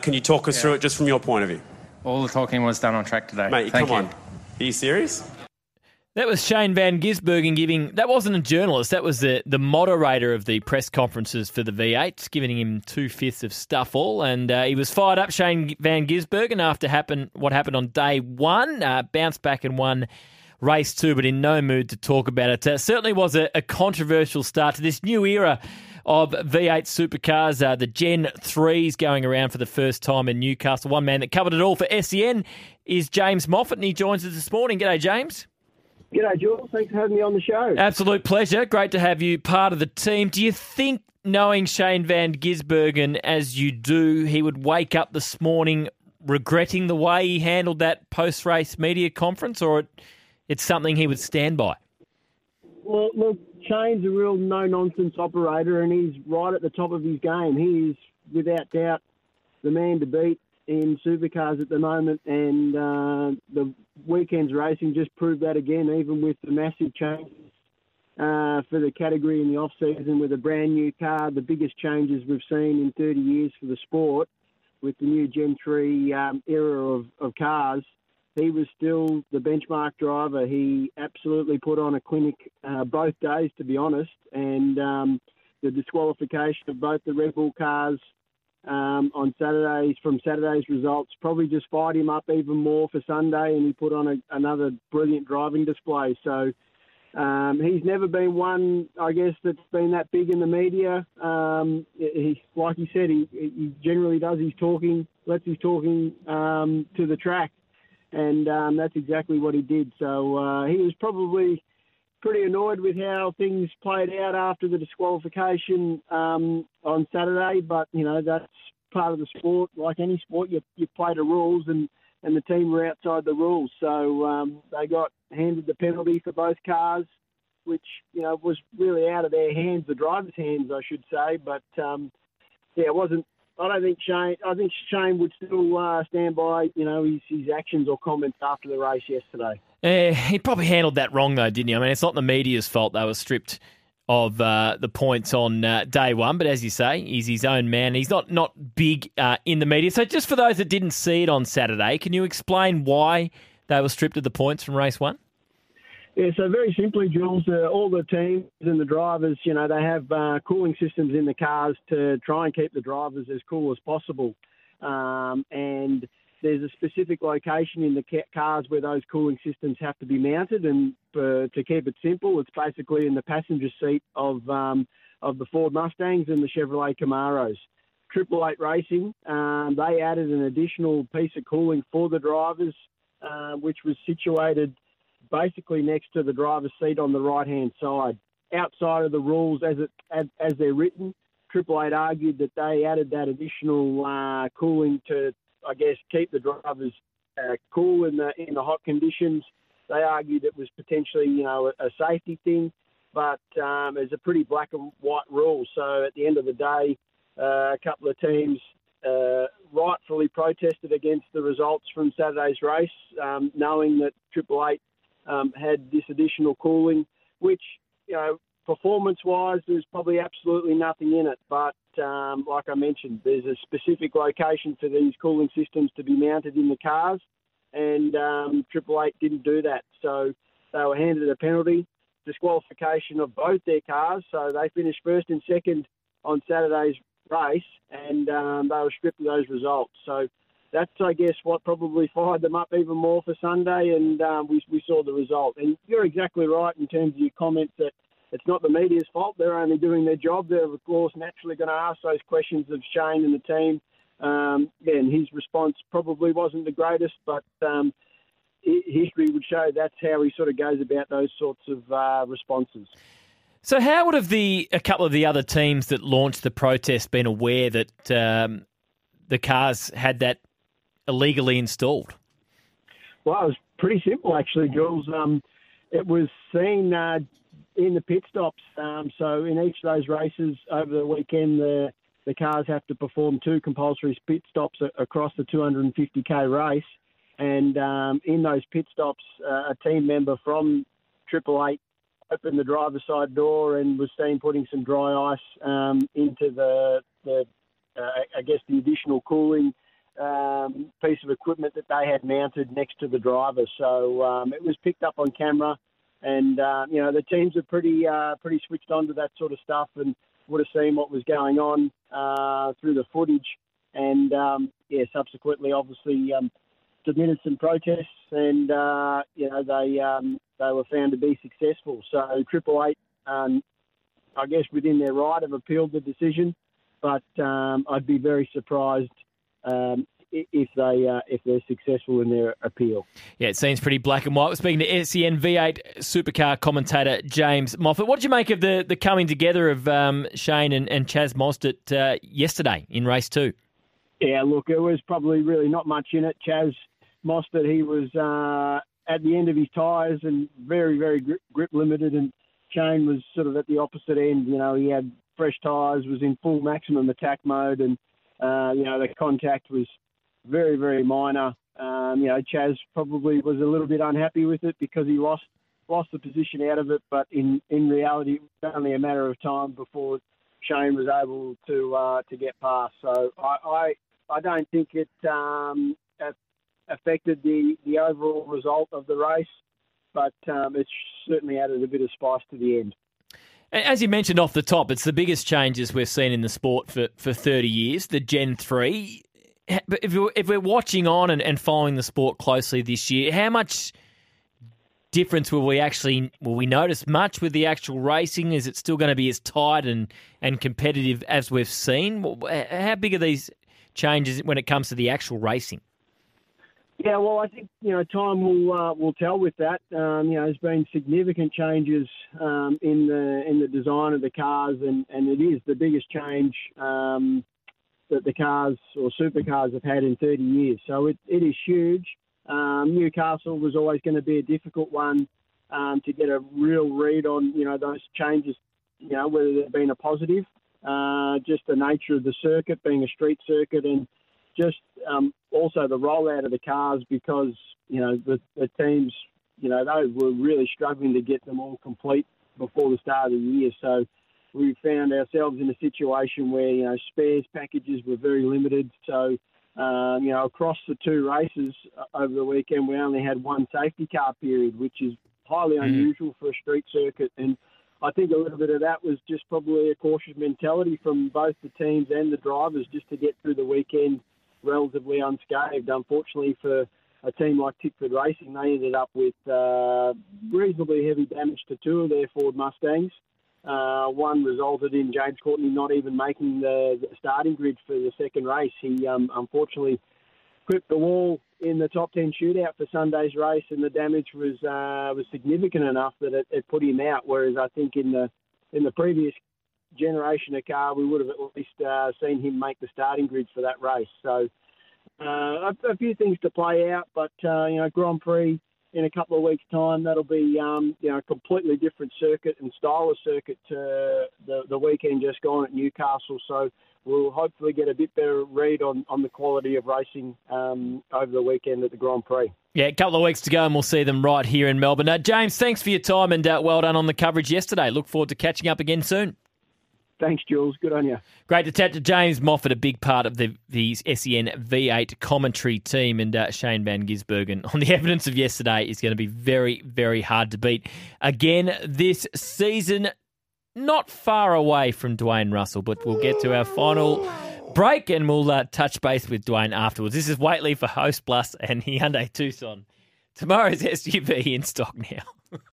Can you talk us through it just from your point of view? All the talking was done on track today. Mate, Thank you. Come on. Are you serious? That was Shane van Gisbergen giving... That wasn't a journalist. That was the moderator of the press conferences for the V8s, giving him 2/5 of stuff all. And he was fired up, Shane van Gisbergen, after what happened on day one. Bounced back and won... Race 2, but in no mood to talk about it. Certainly was a controversial start to this new era of V8 supercars. The Gen 3s going around for the first time in Newcastle. One man that covered it all for SEN is James Moffat, and he joins us this morning. G'day, James. G'day, Jules. Thanks for having me on the show. Absolute pleasure. Great to have you part of the team. Do you think, knowing Shane van Gisbergen as you do, he would wake up this morning regretting the way he handled that post-race media conference, or it's something he would stand by? Well, look, Shane's a real no-nonsense operator, and he's right at the top of his game. He is, without doubt, the man to beat in supercars at the moment, and the weekend's racing just proved that again, even with the massive changes for the category in the off-season with a brand-new car, the biggest changes we've seen in 30 years for the sport with the new Gen 3 era of cars. He was still the benchmark driver. He absolutely put on a clinic both days, to be honest. And the disqualification of both the Red Bull cars on Saturdays, from Saturday's results, probably just fired him up even more for Sunday. And he put on another brilliant driving display. So he's never been one, I guess, that's been that big in the media. He, like he said, he generally does his talking, lets his talking to the track. And that's exactly what he did. So he was probably pretty annoyed with how things played out after the disqualification on Saturday. But, you know, that's part of the sport. Like any sport, you play to rules, and the team were outside the rules. So they got handed the penalty for both cars, which, you know, was really out of their hands, the driver's hands, I should say. But, yeah, it wasn't. I think Shane would still stand by, you know, his actions or comments after the race yesterday. He probably handled that wrong, though, didn't he? I mean, it's not the media's fault they were stripped of the points on day one, but as you say, he's his own man. He's not big in the media. So just for those that didn't see it on Saturday, can you explain why they were stripped of the points from race one? Yeah, so very simply, Jules, all the teams and the drivers, you know, they have cooling systems in the cars to try and keep the drivers as cool as possible. And there's a specific location in the cars where those cooling systems have to be mounted. And to keep it simple, it's basically in the passenger seat of the Ford Mustangs and the Chevrolet Camaros. 888 Racing, they added an additional piece of cooling for the drivers, which was situated basically next to the driver's seat on the right-hand side. Outside of the rules as they're written, 888 argued that they added that additional cooling to, I guess, keep the drivers cool in the hot conditions. They argued it was potentially, you know, a safety thing, but it's a pretty black and white rule. So at the end of the day, a couple of teams rightfully protested against the results from Saturday's race, knowing that 888 had this additional cooling, which, you know, performance-wise, there's probably absolutely nothing in it. But like I mentioned, there's a specific location for these cooling systems to be mounted in the cars, and 888 didn't do that. So they were handed a penalty, disqualification of both their cars. So they finished first and second on Saturday's race, and they were stripped of those results. So that's, I guess, what probably fired them up even more for Sunday, and we saw the result. And you're exactly right in terms of your comments that it's not the media's fault. They're only doing their job. They're, of course, naturally going to ask those questions of Shane and the team. And his response probably wasn't the greatest, but history would show that's how he sort of goes about those sorts of responses. So how would have a couple of the other teams that launched the protest been aware that the cars had that illegally installed? Well, it was pretty simple, actually, Jules. It was seen in the pit stops. So in each of those races over the weekend, the cars have to perform two compulsory pit stops across the 250K race. And in those pit stops, a team member from 888 opened the driver's side door and was seen putting some dry ice into the additional cooling piece of equipment that they had mounted next to the driver. So it was picked up on camera, and you know, the teams are pretty switched on to that sort of stuff and would have seen what was going on through the footage, and subsequently, obviously, submitted some protests, and they were found to be successful. So 888, I guess, within their right, have appealed the decision, but I'd be very surprised if they're successful in their appeal. Yeah, it seems pretty black and white. We're speaking to SEN V8 supercar commentator James Moffat. What did you make of the coming together of Shane and Chas Mostert yesterday in race two? Yeah, look, it was probably really not much in it. Chas Mostert, he was at the end of his tyres and very, very grip limited, and Shane was sort of at the opposite end. You know, he had fresh tyres, was in full maximum attack mode, and, you know, the contact was very, very minor. You know, Chas probably was a little bit unhappy with it because he lost the position out of it, but in reality, it was only a matter of time before Shane was able to get past. So I don't think it affected the overall result of the race, but it's certainly added a bit of spice to the end. As you mentioned off the top, it's the biggest changes we've seen in the sport for 30 years, the Gen 3. If we're watching on and following the sport closely this year, how much difference will we notice much with the actual racing? Is it still going to be as tight and competitive as we've seen? How big are these changes when it comes to the actual racing? Yeah, well, I think, you know, time will tell with that. You know, there's been significant changes in the design of the cars, and it is the biggest change that the cars or supercars have had in 30 years. So it is huge. Newcastle was always going to be a difficult one to get a real read on, you know, those changes, you know, whether they've been a positive, just the nature of the circuit being a street circuit, and just also the rollout of the cars, because, you know, the teams, you know, they were really struggling to get them all complete before the start of the year. So we found ourselves in a situation where, you know, spares packages were very limited. So, you know, across the two races over the weekend, we only had one safety car period, which is highly unusual for a street circuit. And I think a little bit of that was just probably a cautious mentality from both the teams and the drivers just to get through the weekend relatively unscathed. Unfortunately for a team like Tickford Racing, they ended up with reasonably heavy damage to two of their Ford Mustangs. One resulted in James Courtney not even making the starting grid for the second race. He unfortunately clipped the wall in the top 10 shootout for Sunday's race, and the damage was significant enough that it put him out, whereas I think in the previous generation of car, we would have at least seen him make the starting grid for that race. So a few things to play out, but Grand Prix in a couple of weeks' time, that'll be a completely different circuit and style of circuit to the weekend just gone at Newcastle. So we'll hopefully get a bit better read on the quality of racing over the weekend at the Grand Prix. Yeah, a couple of weeks to go and we'll see them right here in Melbourne. James, thanks for your time and well done on the coverage yesterday. Look forward to catching up again soon. Thanks, Jules. Good on you. Great to chat to James Moffat, a big part of the SEN V8 commentary team, and Shane van Gisbergen on the evidence of yesterday is going to be very, very hard to beat again this season. Not far away from Dwayne Russell, but we'll get to our final break and we'll touch base with Dwayne afterwards. This is Waitley for Host Plus and Hyundai Tucson. Tomorrow's SUV in stock now.